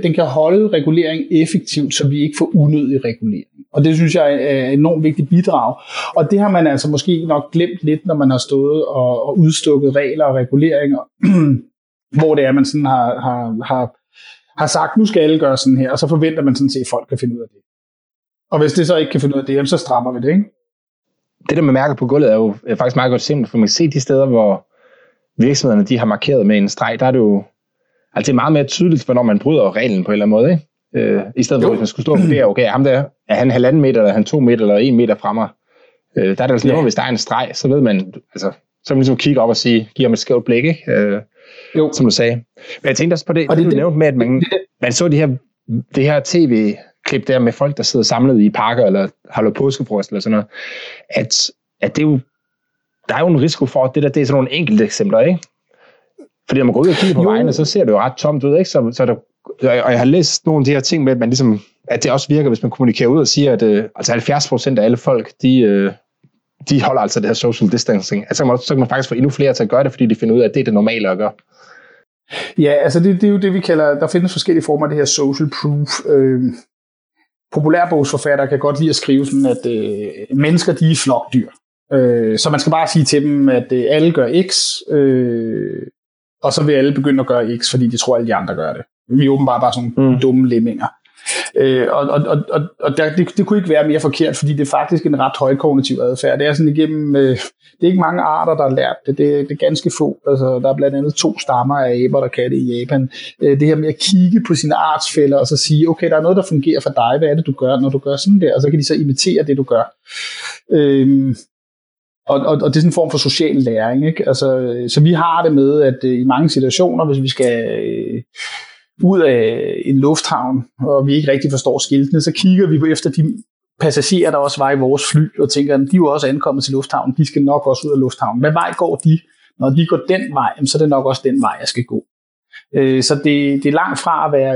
den kan holde regulering effektivt, så vi ikke får unødig regulering. Og det synes jeg er et enormt vigtigt bidrag. Og det har man altså måske nok glemt lidt, når man har stået og udstukket regler og reguleringer, hvor det er, man sådan har sagt, nu skal alle gøre sådan her, og så forventer man sådan set, at folk kan finde ud af det. Og hvis det så ikke kan finde ud af det, så strammer vi det, ikke? Det der med mærket på gulvet er jo faktisk meget godt simpelt, for man kan se de steder, hvor virksomhederne de har markeret med en streg, der er det jo altså meget mere tydeligt, hvornår man bryder reglen på en eller anden måde, ikke? I stedet for, at man skulle stå og vurdere, okay, ham der, er han 1,5 meter, eller han 2 meter, eller 1 meter fra mig? Der er det altså nemmere, hvis der er en streg, så ved man, altså, så man ligesom kigge op og sige, giver ham et skævt blik, ikke? Som du sagde. Men jeg tænkte også på det, og det du nævnte med, at man så det her tv-klip der med folk, der sidder samlet i parker, eller holder påskefrost, eller sådan noget, at det jo der er jo en risiko for, at det er sådan nogle enkelte eksempler, ikke? Fordi når man går ud og kigger på vejene, så ser det jo ret tomt ud, ikke? Så der, og jeg har læst nogle af de her ting med, at man ligesom, at det også virker, hvis man kommunikerer ud og siger, at altså 70% af alle folk, de holder altså det her social distancing. Altså, så kan man faktisk få endnu flere til at gøre det, fordi de finder ud af, at det er det normale at gøre. Ja, altså det er jo det, vi kalder, der findes forskellige former af det her social proof. Populærbogsforfattere kan godt lide at skrive sådan, at mennesker, de er flokdyr. Så man skal bare sige til dem, at alle gør X, og så vil alle begynde at gøre X, fordi de tror, alle de andre gør det. Vi er åbenbart bare sådan dumme lemminger. Og det kunne ikke være mere forkert, fordi det er faktisk en ret højkognitiv adfærd. Det er sådan igennem, det er ikke mange arter, der har lært det. Det er ganske få. Altså, der er blandt andet 2 stammer af æber, der kan det i Japan. Det her med at kigge på sine artsfæller og så sige, okay, der er noget, der fungerer for dig. Hvad er det, du gør, når du gør sådan der? Og så kan de så imitere det, du gør. Og det er sådan en form for social læring, ikke? Altså, så vi har det med, at i mange situationer, hvis vi skal ud af en lufthavn, og vi ikke rigtig forstår skiltene, så kigger vi efter de passagerer, der også var i vores fly, og tænker, at de er jo også ankommet til lufthavnen, de skal nok også ud af lufthavnen. Hvad vej går de? Når de går den vej, så er det nok også den vej, jeg skal gå. Så det er langt fra at være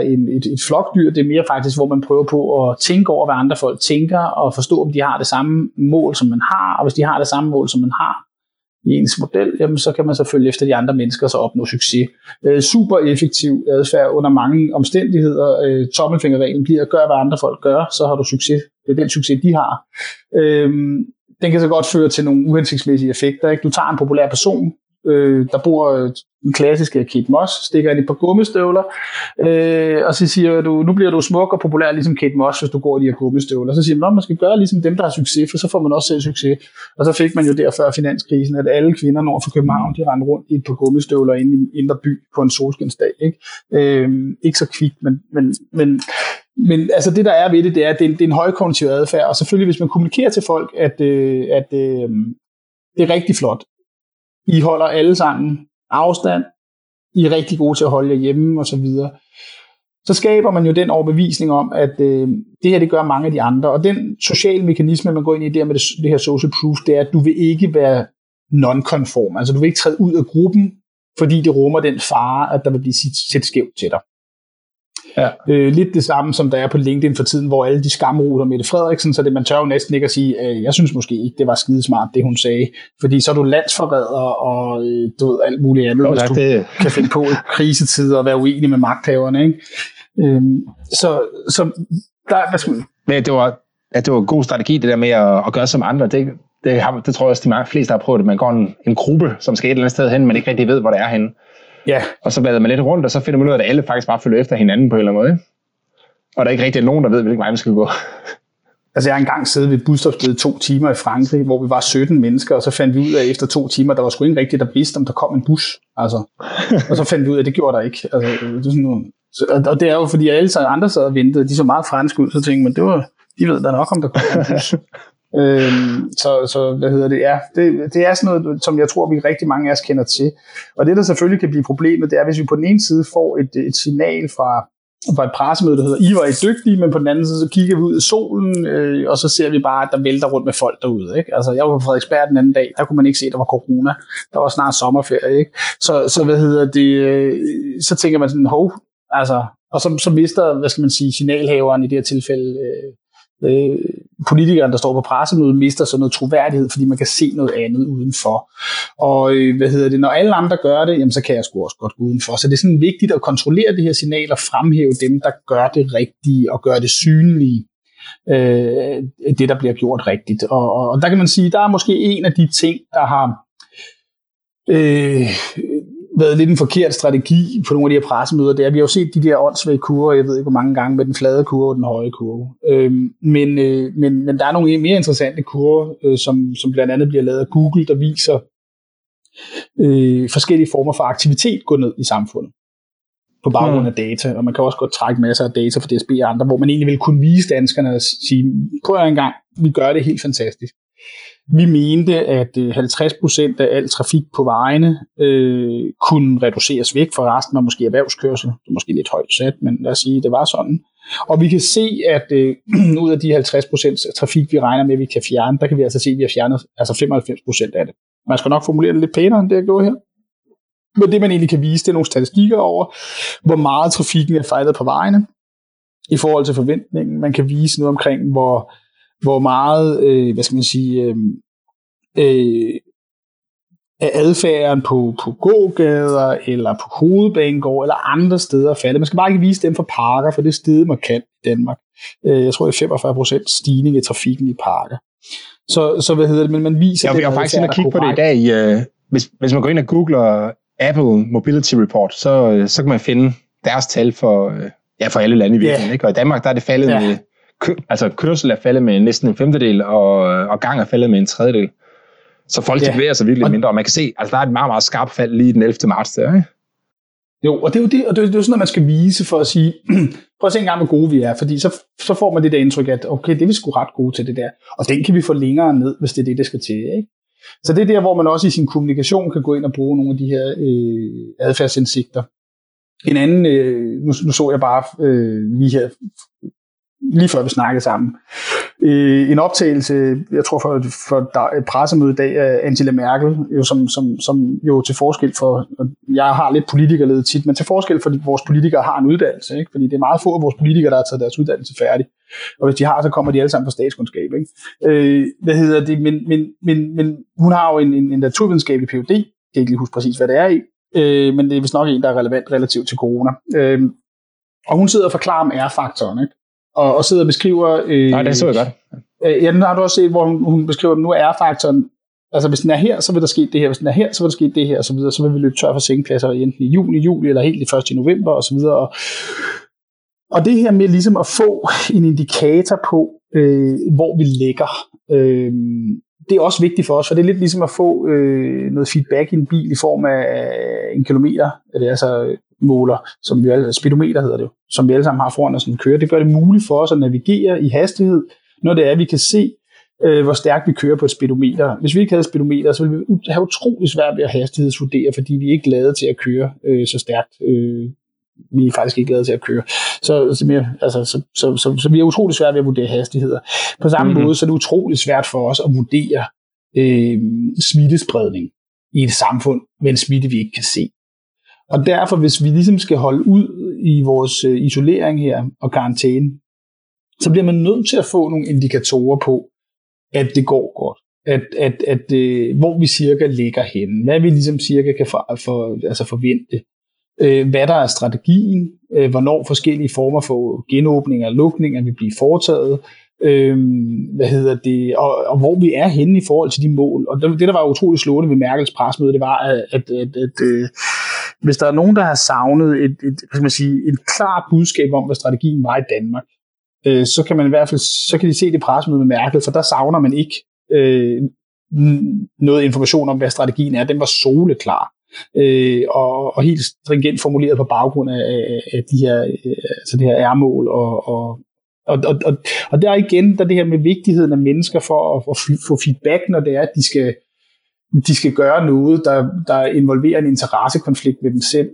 et flokdyr, det er mere faktisk, hvor man prøver på at tænke over, hvad andre folk tænker, og forstå, om de har det samme mål, som man har, og hvis de har det samme mål, som man har i ens model, jamen, så kan man selvfølgelig efter de andre mennesker så opnå succes. Super effektiv adfærd under mange omstændigheder. Tommelfingerreglen bliver at gøre, hvad andre folk gør, så har du succes. Det er den succes, de har. Den kan så godt føre til nogle uhensigtsmæssige effekter, ikke? Du tager en populær person, der bor den klassiske Kate Moss, stikker ind i et par gummistøvler, og så siger du, nu bliver du smuk og populær ligesom Kate Moss, hvis du går i de her gummistøvler. Så siger man skal gøre ligesom dem, der har succes, for så får man også selv succes. Og så fik man jo der før finanskrisen, at alle kvinder nord for København, de rendte rundt i et par gummistøvler inde i en indre by på en solskinsdag. Ikke så kvikt, men altså det, der er ved det, det er en højkognitiv adfærd, og selvfølgelig, hvis man kommunikerer til folk, at det er rigtig flot, I holder alle sammen afstand, I er rigtig gode til at holde jer hjemme og så videre, så skaber man jo den overbevisning om, at det her, det gør mange af de andre. Og den sociale mekanisme, man går ind i der med det her social proof, det er, at du vil ikke være non-konform. Altså du vil ikke træde ud af gruppen, fordi det rummer den fare, at der vil blive set skævt til dig. Ja. Lidt det samme, som der er på LinkedIn for tiden, hvor alle de skamroter Mette Frederiksen, så det, man tør jo næsten ikke at sige, jeg synes måske ikke, det var skidesmart, det hun sagde. Fordi så er du landsforræder og du ved, alt muligt andet, hvis du kan finde på i krisetider og være uenig med magthaverne. Ikke? Det var en god strategi, det der med at gøre som andre. Det tror jeg også, de fleste har prøvet, at man går en gruppe, som skal et eller andet sted hen, men ikke rigtig ved, hvor det er henne. Ja. Og så vader man lidt rundt, og så finder man ud af, at alle faktisk bare følger efter hinanden på en eller anden måde. Og der er ikke rigtig nogen, der ved, hvilken vej man skal gå. Altså jeg har engang siddet ved et busstopsted 2 timer i Frankrig, hvor vi var 17 mennesker, og så fandt vi ud af, at efter 2 timer, der var sgu ikke rigtigt, der vidste, om der kom en bus. Altså. Og så fandt vi ud af, at det gjorde der ikke. Altså, det er sådan noget. Og det er jo, fordi alle andre sad og ventede, de så meget fransk ud, så tænkte man, det var, de ved da nok, om der kom en bus. Det er sådan noget, som jeg tror, vi rigtig mange af os kender til. Og det, der selvfølgelig kan blive problemet, det er, hvis vi på den ene side får et signal fra et pressemøde, der hedder, I var ikke dygtige, men på den anden side, så kigger vi ud i solen, og så ser vi bare, at der vælter rundt med folk derude. Ikke? Altså, jeg var på Frederiksberg den anden dag, der kunne man ikke se, at der var corona. Der var snart sommerferie. Ikke? Så tænker man sådan, hov, altså, og så mister, hvad skal man sige, signalhaveren i det her tilfælde, politikeren, der står på pressemødet, mister sådan noget troværdighed, fordi man kan se noget andet udenfor. Og når alle andre gør det, jamen, så kan jeg sgu også godt udenfor. Så det er sådan vigtigt at kontrollere det her signal og fremhæve dem, der gør det rigtige og gør det synlige. Det, der bliver gjort rigtigt. Og der kan man sige, der er måske en af de ting, der har været lidt en forkert strategi på nogle af de her pressemøder, det er, vi har jo set de der åndssvage kurver, jeg ved ikke hvor mange gange, med den flade kurve og den høje kurve. Men der er nogle mere interessante kurver, som blandt andet bliver lavet af Google, der viser forskellige former for aktivitet gå ned i samfundet på baggrund af data, og man kan også godt trække masser af data fra DSB og andre, hvor man egentlig vil kunne vise danskerne og sige, prøv en gang, vi gør det helt fantastisk. Vi mente, at 50% af al trafik på vejene kunne reduceres væk, for resten var måske erhvervskørsel. Det er måske lidt højt sat, men lad os sige, det var sådan. Og vi kan se, at ud af de 50% trafik, vi regner med, at vi kan fjerne, der kan vi altså se, at vi har fjernet altså 95% af det. Man skal nok formulere det lidt pænere, end det jeg gjorde her. Men det, man egentlig kan vise, det er nogle statistikker over, hvor meget trafikken er fejlet på vejene i forhold til forventningen. Man kan vise noget omkring, hvor meget, af adfærden på gågader, eller på hovedbanegård, eller andre steder faldet. Man skal bare ikke vise dem for parker, for det er steget markant i Danmark. Jeg tror, det er 45% stigning i trafikken i parker. Men man viser... Jeg var faktisk inde og kigge på det i dag. Hvis man går ind og googler Apple Mobility Report, så kan man finde deres tal for alle lande i virkeligheden. Ikke? Og i Danmark, der er det faldet med... kørsel er faldet med næsten en 5. del, og gang er faldet med en 3. del. Så folk bevæger sig virkelig mindre, og man kan se, altså der er et meget, meget skarpt fald lige den 11. marts der, ikke? Jo, og det er jo det, og det er sådan noget, man skal vise for at sige, prøv at se en gang, hvor gode vi er, fordi så får man det der indtryk, at okay, det er vi sgu ret gode til det der, og den kan vi få længere ned, hvis det er det, der skal til, ikke? Så det er der, hvor man også i sin kommunikation kan gå ind og bruge nogle af de her adfærdsindsigter. En anden, nu så jeg bare lige her, lige før vi snakkede sammen. En optagelse, jeg tror for et pressemøde i dag af Angela Merkel, jo som jo til forskel for, jeg har lidt politikerledet tit, men til forskel for vores politikere har en uddannelse, ikke? Fordi det er meget få af vores politikere, der har taget deres uddannelse færdig. Og hvis de har, så kommer de alle sammen fra statskundskab. Ikke? Men hun har jo en naturvidenskabelig PhD, jeg kan ikke lige huske præcis, hvad det er i, men det er vist nok en, der er relevant relativt til corona. Og hun sidder og forklarer om R-faktoren, ikke? Og sidder og beskriver... Nej, det så jeg godt. Ja, nu har du også set, hvor hun beskriver, at nu er R-faktoren... Altså, hvis den er her, så vil der ske det her. Hvis den er her, så vil der ske det her, og så videre. Så vil vi løbe tør for sengepladser enten i juli, eller helt i 1. november, og så videre. Og det her med ligesom at få en indikator på, hvor vi ligger... Det er også vigtigt for os, for det er lidt ligesom at få noget feedback i en bil i form af en kilometer, eller altså måler, som vi alle, speedometer hedder det, som vi alle sammen har foran os, når vi kører. Det gør det muligt for os at navigere i hastighed, når det er, at vi kan se, hvor stærkt vi kører på et speedometer. Hvis vi ikke havde speedometer, så ville vi have utrolig svært ved at hastighedsvurdere, fordi vi ikke er lavet til at køre så stærkt vi er faktisk ikke glade til at køre. Så vi er utrolig svært ved at vurdere hastigheder. På samme måde, så er det utrolig svært for os at vurdere smittespredning i et samfund med en smitte, vi ikke kan se. Og derfor, hvis vi ligesom skal holde ud i vores isolering her og karantæne, så bliver man nødt til at få nogle indikatorer på, at det går godt. At hvor vi cirka ligger henne. Hvad vi ligesom cirka kan forvente. Hvad der er strategien. Hvornår forskellige former for genåbninger og lukninger vil blive foretaget. Og hvor vi er henne i forhold til de mål. Og det, der var utroligt slående ved Merkels pressemøde, det var, at hvis der er nogen, der har savnet et klart budskab om, hvad strategien var i Danmark, så kan man i hvert fald kan de se det pressemøde med Merkel, for der savner man ikke noget information om, hvad strategien er. Den var soleklar og helt stringent formuleret på baggrund af de her, altså det her R-mål og der igen, der det her med vigtigheden af mennesker for at få feedback, når det er, at de skal gøre noget, der involverer en interessekonflikt med dem selv,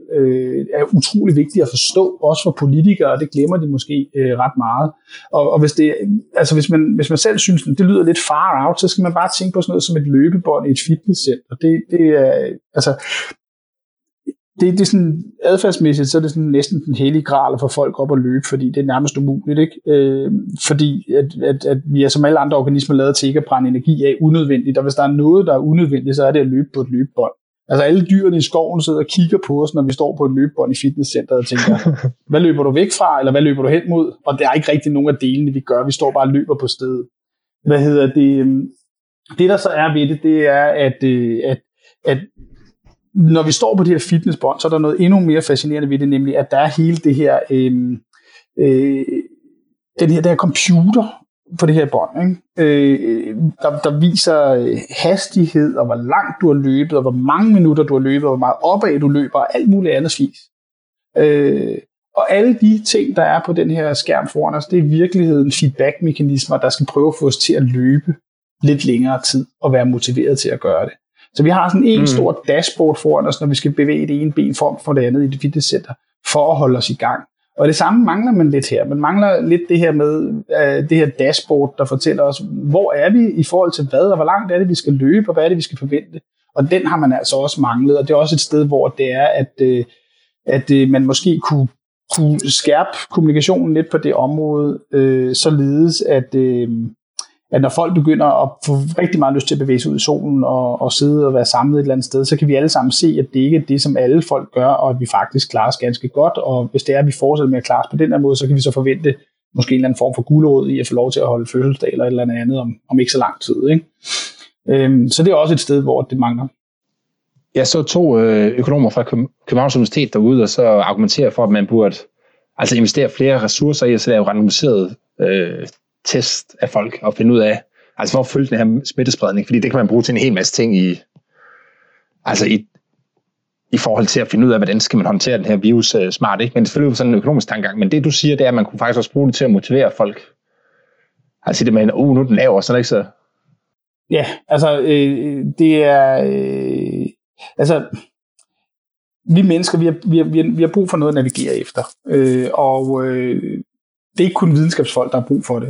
er utrolig vigtigt at forstå, også for politikere, og det glemmer de måske ret meget. Og hvis man selv synes, det lyder lidt far out, så skal man bare tænke på sådan noget som et løbebånd i et fitnesscenter. Det er sådan adfærdsmæssigt, så er det sådan næsten den hellige gral at få folk op og løbe, fordi det er nærmest umuligt, ikke? Fordi at vi er som alle andre organismer lavet til ikke at brænde energi af unødvendigt, og hvis der er noget, der er unødvendigt, så er det at løbe på et løbebånd. Altså alle dyrene i skoven sidder og kigger på os, når vi står på et løbebånd i fitnesscenteret og tænker, hvad løber du væk fra, eller hvad løber du hen mod? Og der er ikke rigtig nogen af delene, vi gør. Vi står bare og løber på stedet. Det der så er ved det er, at når vi står på det her fitnessbånd, så er der noget endnu mere fascinerende ved det, nemlig at der er hele det her, den her computer på det her bånd, ikke? Der viser hastighed, og hvor langt du har løbet, og hvor mange minutter du har løbet, og hvor meget opad du løber, og alt muligt andet fis. Og alle de ting, der er på den her skærm foran os, det er i virkeligheden feedback-mekanismer, der skal prøve at få os til at løbe lidt længere tid, og være motiveret til at gøre det. Så vi har sådan en stor dashboard foran os, når vi skal bevæge det ene ben frem for det andet i det fitnesscenter, for at holde os i gang. Og det samme mangler man lidt her. Man mangler lidt det her med det her dashboard, der fortæller os, hvor er vi i forhold til hvad, og hvor langt er det, vi skal løbe, og hvad er det, vi skal forvente. Og den har man altså også manglet, og det er også et sted, hvor det er, at man måske kunne skærpe kommunikationen lidt på det område, således at... At når folk begynder at få rigtig meget lyst til at bevæge sig ud i solen og sidde og være samlet et eller andet sted, så kan vi alle sammen se, at det ikke er det, som alle folk gør, og at vi faktisk klarer os ganske godt. Og hvis det er, at vi fortsætter med at klare os på den her måde, så kan vi så forvente måske en eller anden form for gulerod i at få lov til at holde fødselsdag eller et eller andet om ikke så lang tid, ikke? Så det er også et sted, hvor det mangler. Jeg så to økonomer fra Københavns Universitet derude, og så argumenterer for, at man burde altså investere flere ressourcer i at lave randomiseret test af folk og finde ud af, altså hvor følger den her smittespredning, fordi det kan man bruge til en hel masse ting i forhold til at finde ud af, hvordan skal man håndtere den her virus smart, ikke? Men selvfølgelig sådan en økonomisk tankegang, men det du siger, det er, at man kunne faktisk også bruge det til at motivere folk. Altså det med en nu den laver, så er det ikke så... Ja, altså det er... vi mennesker, vi har brug for noget at navigere efter. Det er ikke kun videnskabsfolk, der har brug for det.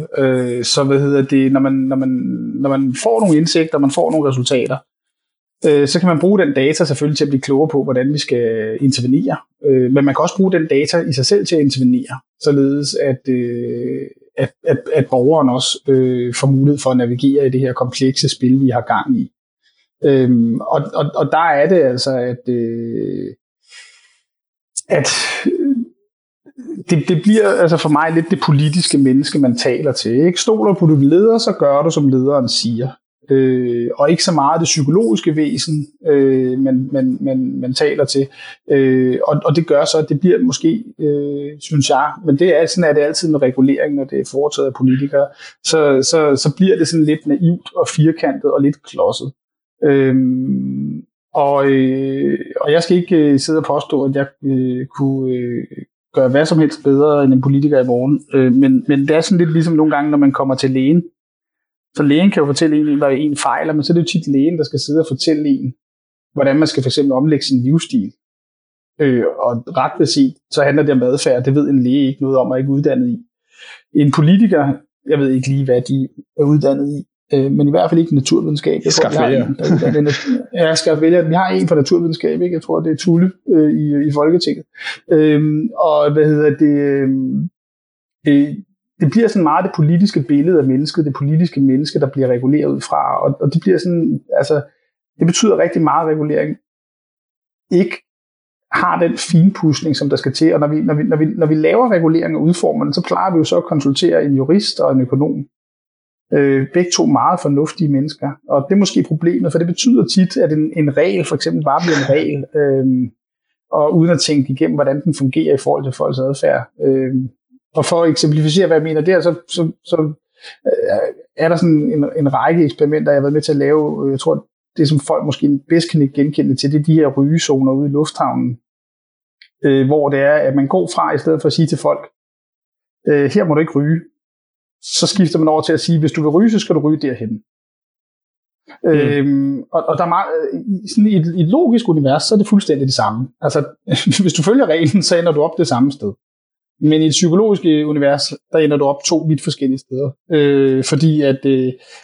Når man får nogle indsigter, man får nogle resultater, så kan man bruge den data selvfølgelig til at blive klogere på, hvordan vi skal intervenere. Men man kan også bruge den data i sig selv til at intervenere, således at borgeren også får mulighed for at navigere i det her komplekse spil, vi har gang i. Der er det altså, at det bliver altså for mig lidt det politiske menneske, man taler til, ikke? Stoler på, du leder, så gør du, som lederen siger. Og ikke så meget det psykologiske væsen, man taler til. Og det gør så, at det bliver måske, synes jeg, men det er sådan, at det altid med regulering, når det er foretaget af politikere, så bliver det sådan lidt naivt og firkantet og lidt klodset. Og jeg skal ikke sidde og påstå, at jeg kunne... gør hvad som helst bedre end en politiker i morgen. Men det er sådan lidt ligesom nogle gange, når man kommer til lægen. Så lægen kan jo fortælle en, hvad en fejler, men så er det jo tit lægen, der skal sidde og fortælle en, hvordan man skal for eksempel omlægge sin livsstil. Og ret beset, så handler det om adfærd, det ved en læge ikke noget om og ikke uddannet i. En politiker, jeg ved ikke lige, hvad de er uddannet i, men i hvert fald ikke naturvidenskab. Jeg skaffe vælger. Ja, skaffe vælger. Vi har en fra naturvidenskab, ikke? Jeg tror, det er Tulle i Folketinget. Og hvad hedder det... Det bliver sådan meget det politiske billede af mennesket, det politiske menneske, der bliver reguleret ud fra, og det bliver sådan, altså, det betyder rigtig meget, regulering ikke har den finpudsning, som der skal til, og når vi laver regulering og udformer den, så plejer vi jo så at konsultere en jurist og en økonom. Begge to meget fornuftige mennesker, og det er måske problemet, for det betyder tit, at en regel for eksempel bare bliver en regel, og uden at tænke igennem, hvordan den fungerer i forhold til folks adfærd. Og for at eksemplificere, hvad jeg mener der, så er der sådan en række eksperimenter, jeg har været med til at lave. Jeg tror, det som folk måske bedst kan genkende til, det er de her rygezoner ude i lufthavnen, hvor det er, at man går fra, i stedet for at sige til folk, her må du ikke ryge, så skifter man over til at sige, hvis du vil ryge, så skal du ryge derhen. Og der er meget, sådan i et logisk univers, så er det fuldstændig det samme. Altså, hvis du følger reglen, så ender du op det samme sted. Men i et psykologisk univers, der ender du op to vidt forskellige steder. Fordi at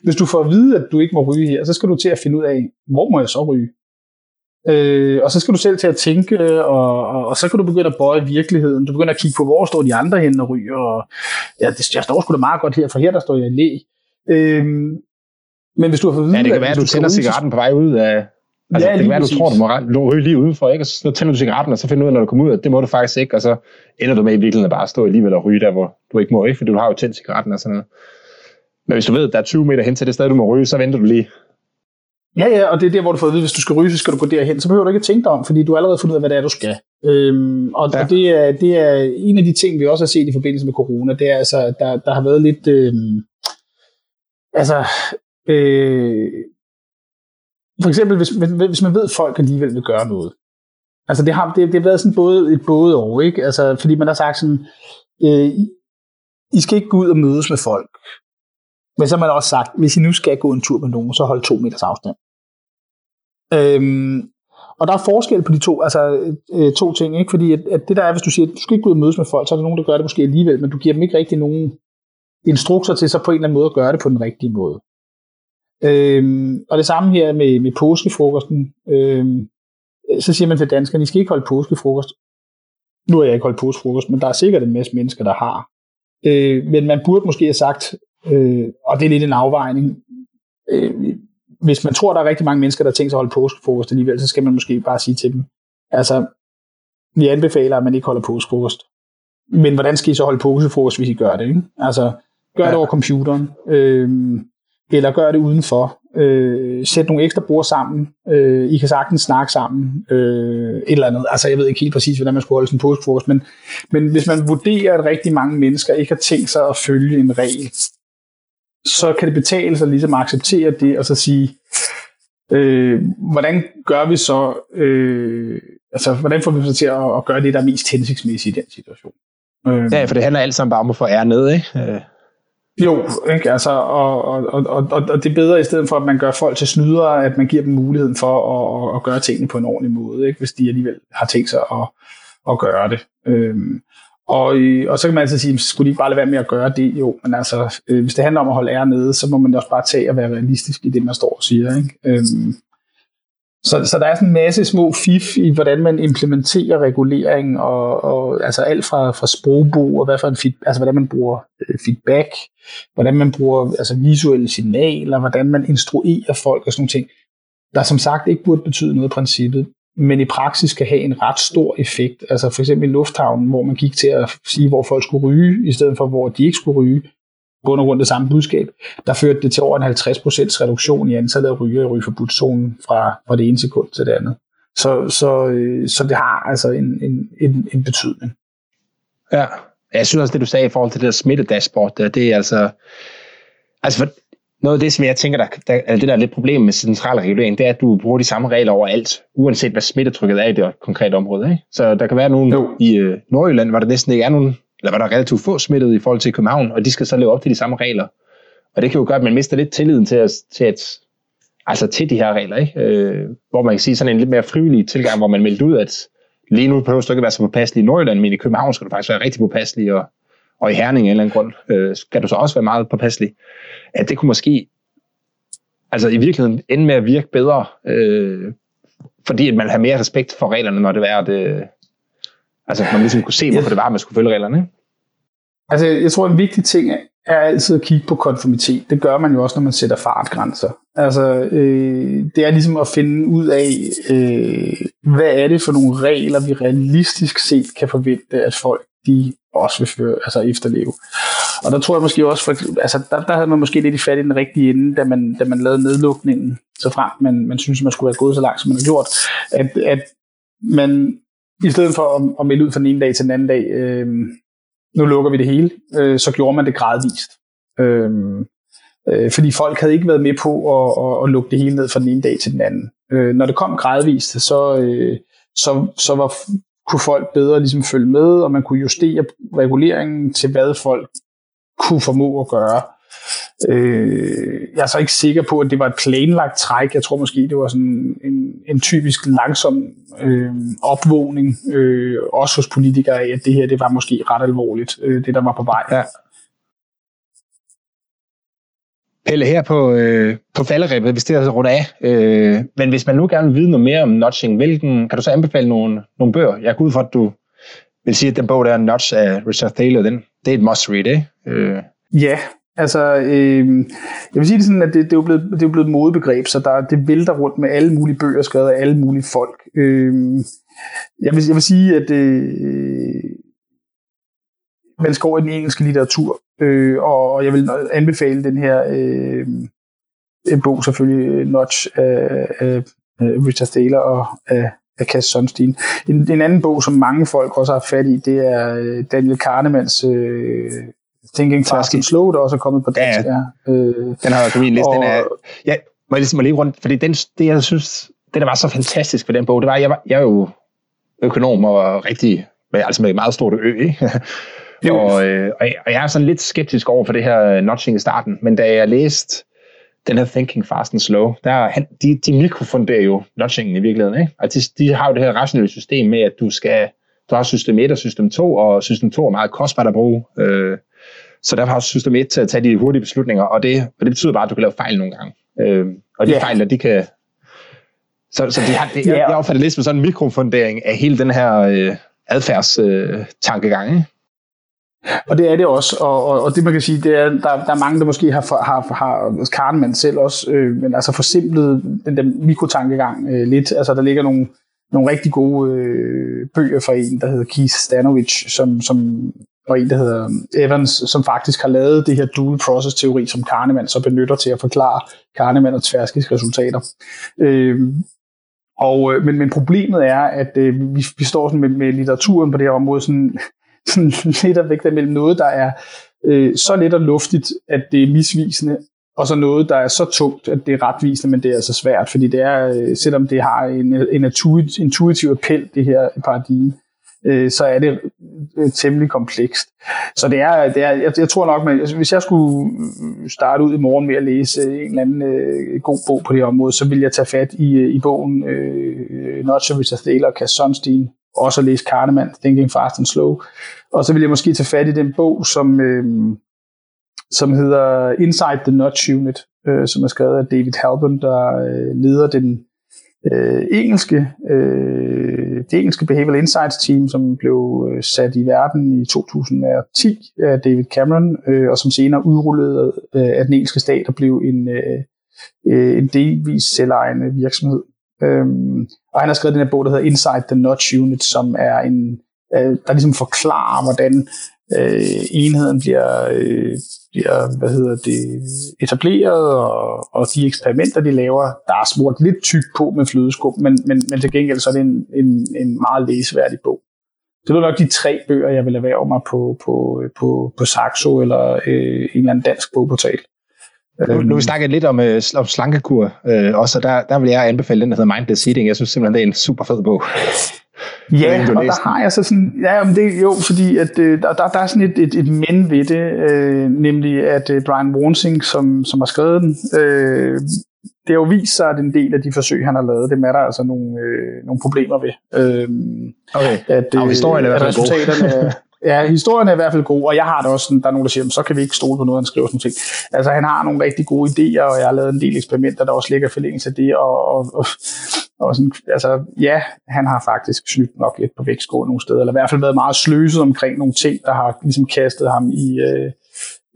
hvis du får at vide, at du ikke må ryge her, så skal du til at finde ud af, hvor må jeg så ryge? Og så skal du selv til at tænke, og så kan du begynde at bøje virkeligheden. Du begynder at kigge på, hvor står de andre hen og ryger. Og, ja, jeg står sgu da meget godt her, for her der står jeg i læ. Men hvis du har fået at vide... Ja, det kan være, at du tænder cigaretten på vej ud af... Altså, ja, det kan være, du tror, du må ryge lige udenfor, ikke? Og så tænder du cigaretten, og så finder du ud af, når du kommer ud, at det må du faktisk ikke, og så ender du med i virkeligheden bare at stå alligevel og ryge der, hvor du ikke må, ikke? Fordi du har jo tændt cigaretten og sådan noget. Men hvis du ved, at der er 20 meter hen til det sted, du må ryge, så venter du lige. Ja, og det er der, hvor du får at vide, hvis du skal ryge, så skal du gå derhen. Så behøver du ikke at tænke dig om, fordi du har allerede fundet ud af, hvad det er, du skal. Ja. Og det er en af de ting, vi også har set i forbindelse med corona, det er altså, der har været lidt... for eksempel, hvis man ved, at folk alligevel vil gøre noget. Altså, det har været sådan både et både-og, ikke? Altså, fordi man har sagt sådan, I skal ikke gå ud og mødes med folk. Men så har man også sagt, hvis I nu skal gå en tur med nogen, så hold 2 meters afstand. Og der er forskel på de to, altså to ting, ikke? Fordi at det der er, hvis du siger, at du skal ikke gå ud og mødes med folk, så er der nogen, der gør det måske alligevel, men du giver dem ikke rigtig nogen instrukser til så på en eller anden måde at gøre det på den rigtige måde. Og det samme her med påskefrokosten. Så siger man til danskerne, I skal ikke holde påskefrokost. Nu har jeg ikke holdt påskefrokost, men der er sikkert en masse mennesker, der har. Men man burde måske have sagt, og det er lidt en afvejning, hvis man tror, der er rigtig mange mennesker, der tænker sig at holde påskefrokost alligevel, så skal man måske bare sige til dem, altså, vi anbefaler, at man ikke holder påskefrokost. Men hvordan skal I så holde påskefrokost, hvis I gør det? Ikke? Altså, gør det over computeren. Eller gør det udenfor. Sæt nogle ekstra bord sammen. I kan sagtens snakke sammen. Et eller andet. Altså, jeg ved ikke helt præcis, hvordan man skulle holde sådan en påskefrokost, men hvis man vurderer, at rigtig mange mennesker ikke har tænkt sig at følge en regel, så kan det betale sig ligesom at acceptere det, og så sige, hvordan gør vi så, altså, hvordan får vi så til at gøre det, der er mest hensigtsmæssigt i den situation? Ja, for det handler alt sammen bare om at få ære ned, ikke? Jo, ikke? Altså, og det er bedre i stedet for, at man gør folk til snydere, at man giver dem muligheden for at gøre tingene på en ordentlig måde, ikke? Hvis de alligevel har tænkt sig at gøre det. Og så kan man altså sige, skulle de ikke bare lade være med at gøre det? Jo, men altså, hvis det handler om at holde ære nede, så må man også bare tage og være realistisk i det, man står og siger. Ikke? Så der er sådan en masse små fif i, hvordan man implementerer regulering, og altså alt fra sprogbrug, og hvad for en altså hvordan man bruger feedback, hvordan man bruger altså visuelle signaler, hvordan man instruerer folk og sådan nogle ting, der som sagt ikke burde betyde noget i princippet, men i praksis kan have en ret stor effekt. Altså for eksempel i lufthavnen, hvor man gik til at sige, hvor folk skulle ryge, i stedet for hvor de ikke skulle ryge, bund og grund det samme budskab, der førte det til over en 50% reduktion i antallet af ryger i rygeforbudszonen fra det ene sekund til det andet. Så det har altså en betydning. Ja, jeg synes også, det du sagde i forhold til det der smittedashboard, det er altså noget af det, som jeg tænker, det der er lidt problem med central regulering, det er, at du bruger de samme regler over alt, uanset hvad smittetrykket er i det konkrete område. Ikke? Så der kan være nogen i Nordjylland, hvor der næsten ikke er nogen, eller var der relativt få smittede i forhold til København, og de skal så leve op til de samme regler. Og det kan jo gøre, at man mister lidt tilliden til de her regler, ikke? Hvor man kan sige sådan en lidt mere frivillig tilgang, hvor man melder ud, at Lige nu behøver du ikke at være så påpasselig i Nordjylland, men i København skal du faktisk være rigtig påpasselig, og i Herning af en eller anden grund skal du så også være meget påpasselig. At det kunne måske altså i virkeligheden ende med at virke bedre, fordi at man har mere respekt for reglerne, når det var det. Altså man ligesom kunne se, hvorfor det var, at man skulle følge reglerne. Ikke? Altså jeg tror, en vigtig ting er altid at kigge på konformitet. Det gør man jo også, når man sætter fartgrænser. Altså, det er ligesom at finde ud af, hvad er det for nogle regler, vi realistisk set kan forvente, at folk de også vil efterleve. Og der tror jeg måske også, der havde man måske lidt i fat i den rigtige ende, da man lavede nedlukningen, så frem, man synes, man skulle have gået så langt, som man har gjort, at man i stedet for at melde ud fra den ene dag til den anden dag, nu lukker vi det hele, så gjorde man det gradvist. Fordi folk havde ikke været med på at lukke det hele ned fra den ene dag til den anden. Når det kom gradvist, så kunne folk bedre ligesom følge med, og man kunne justere reguleringen til, hvad folk kunne formå at gøre. Jeg er så ikke sikker på, at det var et planlagt træk. Jeg tror måske, det var sådan en typisk langsom opvågning, også hos politikere, af, at det her det var måske ret alvorligt, det der var på vej. Ja. Pelle, her på falderæbet, hvis det er så rundt af. Men hvis man nu gerne vil vide noget mere om nudging, kan du så anbefale nogle bøger? Jeg går ud fra, at du vil sige, at den bog, der er Nudge af Richard Thaler, det er et must-read, ikke? Ja, altså, jeg vil sige det sådan, at det er blevet et modebegreb, så det vælter rundt med alle mulige bøger, skrevet af alle mulige folk. Jeg vil sige, at man skal over i den engelske litteratur, og jeg vil anbefale den her bog, selvfølgelig Nudge af Richard Thaler og af Cass Sunstein. En anden bog, som mange folk også har fat i, det er Daniel Kahnemans Thinking Fast and Slow, der også er kommet på dansk. Ja. Den har jeg på min liste. Må jeg lige rundt, fordi jeg synes, det der var så fantastisk ved den bog, det var, jeg er jo økonom og rigtig, altså med et meget stort ø, ikke? Og jeg er sådan lidt skeptisk over for det her nudging i starten, men da jeg læste den her Thinking Fast and Slow, de mikrofunderer jo nudgingen i virkeligheden, ikke? Og de har jo det her rationelle system med, at du har system 1 og system 2, og system 2 er meget kostbart at bruge, så derfor har system 1 til at tage de hurtige beslutninger, og det betyder bare, at du kan lave fejl nogle gange. Og de fejl, de kan... Så jeg opfatter lidt som sådan en mikrofundering af hele den her adfærdstankegang, ikke? Og det er det også, og det man kan sige, det er, der er mange, der måske har Kahneman selv også, men altså forsimplet den der mikrotankegang lidt. Altså der ligger nogle rigtig gode bøger fra en, der hedder Keith Stanovich, og en, der hedder Evans, som faktisk har lavet det her dual process-teori, som Kahneman så benytter til at forklare Kahneman og Tversky's resultater. Men problemet er, at vi står sådan med litteraturen på det her område sådan lidt og væk der mellem noget, der er så let og luftigt, at det er misvisende, og så noget, der er så tungt, at det er retvisende, men det er altså svært, fordi det er, selvom det har en intuitiv appel, det her paradigme, så er det temmelig komplekst. Så jeg tror nok, at hvis jeg skulle starte ud i morgen med at læse en eller anden god bog på det område, så ville jeg tage fat i bogen Nudge af Richard Thaler og Cass Sunstein, også at læse Kahneman, Thinking Fast and Slow. Og så vil jeg måske tage fat i den bog, som hedder Inside the Nudge Unit, som er skrevet af David Halben, der leder det engelske Behavioral Insights Team, som blev sat i verden i 2010 af David Cameron, og som senere udrullede af den engelske stat og blev en delvis selvejende virksomhed. Og han har skrevet den her bog, der hedder Inside the Nudge Unit, som er der ligesom forklarer, hvordan enheden bliver etableret, og de eksperimenter, de laver, der er smurt lidt tyk på med flødeskum, men til gengæld så er det en meget læseværdig bog. Det var nok de tre bøger, jeg ville erhverve mig på Saxo eller en eller anden dansk bogportal. Nu vi snakket lidt om slankekur også, og der vil jeg anbefale den, der hedder Mindless Eating. Jeg synes simpelthen, det er en super fed bog. Ja, og der har jeg så sådan... Ja, men det, jo, fordi at, der er sådan et men ved det, nemlig at Brian Wansink, som har skrevet den, det har jo vist sig, at en del af de forsøg, han har lavet, det er der altså nogle problemer ved. Okay. Historien er i hvert fald god. Ja, historien er i hvert fald god, og jeg har det også sådan, der er nogen, der siger, så kan vi ikke stole på noget, han skriver sådan ting. Altså, han har nogle rigtig gode idéer, og jeg har lavet en del eksperimenter, der også ligger i forlængelse af det, og sådan, altså, ja, han har faktisk snydt nok lidt på vægtskålen nogle steder, eller i hvert fald været meget sløset omkring nogle ting, der har ligesom kastet ham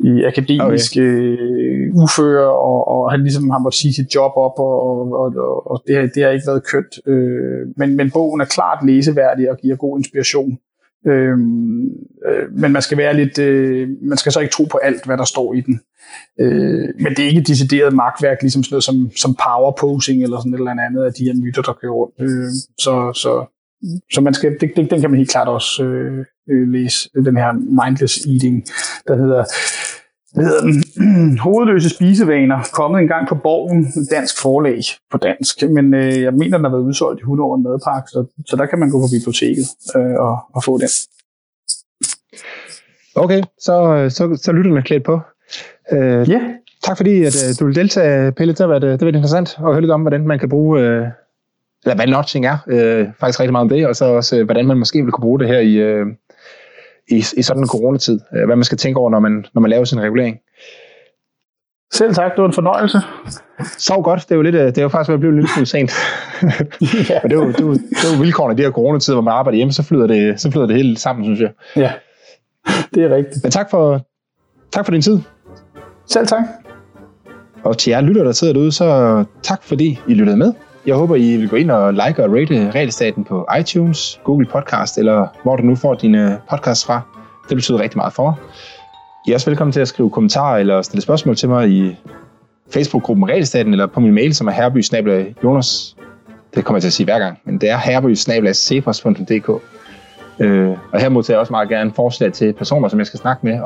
i akademiske ufører, og han ligesom har måttet sige sit job op, og det har ikke været kønt. Men bogen er klart læseværdig og giver god inspiration. Men man skal være lidt, man skal så ikke tro på alt, hvad der står i den. Men det er ikke et decideret magtværk, ligesom sådan noget som powerposing eller sådan et eller andet af de her myter, der kører rundt. Så man skal, den kan man helt klart også læse, den her mindless eating, der hedder, Hovedløse spisevaner, kommet engang på Borgen, dansk forlag på dansk. Men jeg mener, den har været udsolgt i 100 år en madpakke, så der kan man gå på biblioteket og få den. Okay, så lytter man klædt på. Tak fordi, at du vil deltage, Pelle. Det var interessant at høre lidt om, hvordan man kan bruge, eller hvad notching er, faktisk rigtig meget om det, og så også, hvordan man måske vil kunne bruge det her i sådan en coronatid, hvad man skal tænke over, når man laver sin regulering. Selv tak, det var en fornøjelse. Sov godt, det er jo faktisk ved at blive lidt sent. Ja. Men det er jo vilkårene i de her coronatider, hvor man arbejder hjemme, så flyder det hele sammen, synes jeg. Ja, det er rigtigt. Men tak for din tid. Selv tak. Og til jer lytter, der sidder derude, så tak fordi I lyttede med. Jeg håber, I vil gå ind og like og rate Realstaten på iTunes, Google Podcast, eller hvor du nu får dine podcasts fra. Det betyder rigtig meget for mig. I er også velkommen til at skrive kommentarer eller stille spørgsmål til mig i Facebook-gruppen Realstaten, eller på min mail, som er herreby@jonas. Det kommer jeg til at sige hver gang, men det er herreby@cepos.dk. Og her modtager jeg også meget gerne forslag til personer, som jeg skal snakke med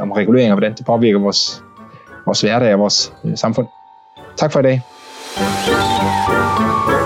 om regulering og hvordan det påvirker vores hverdag og vores samfund. Tak for i dag. Thank you.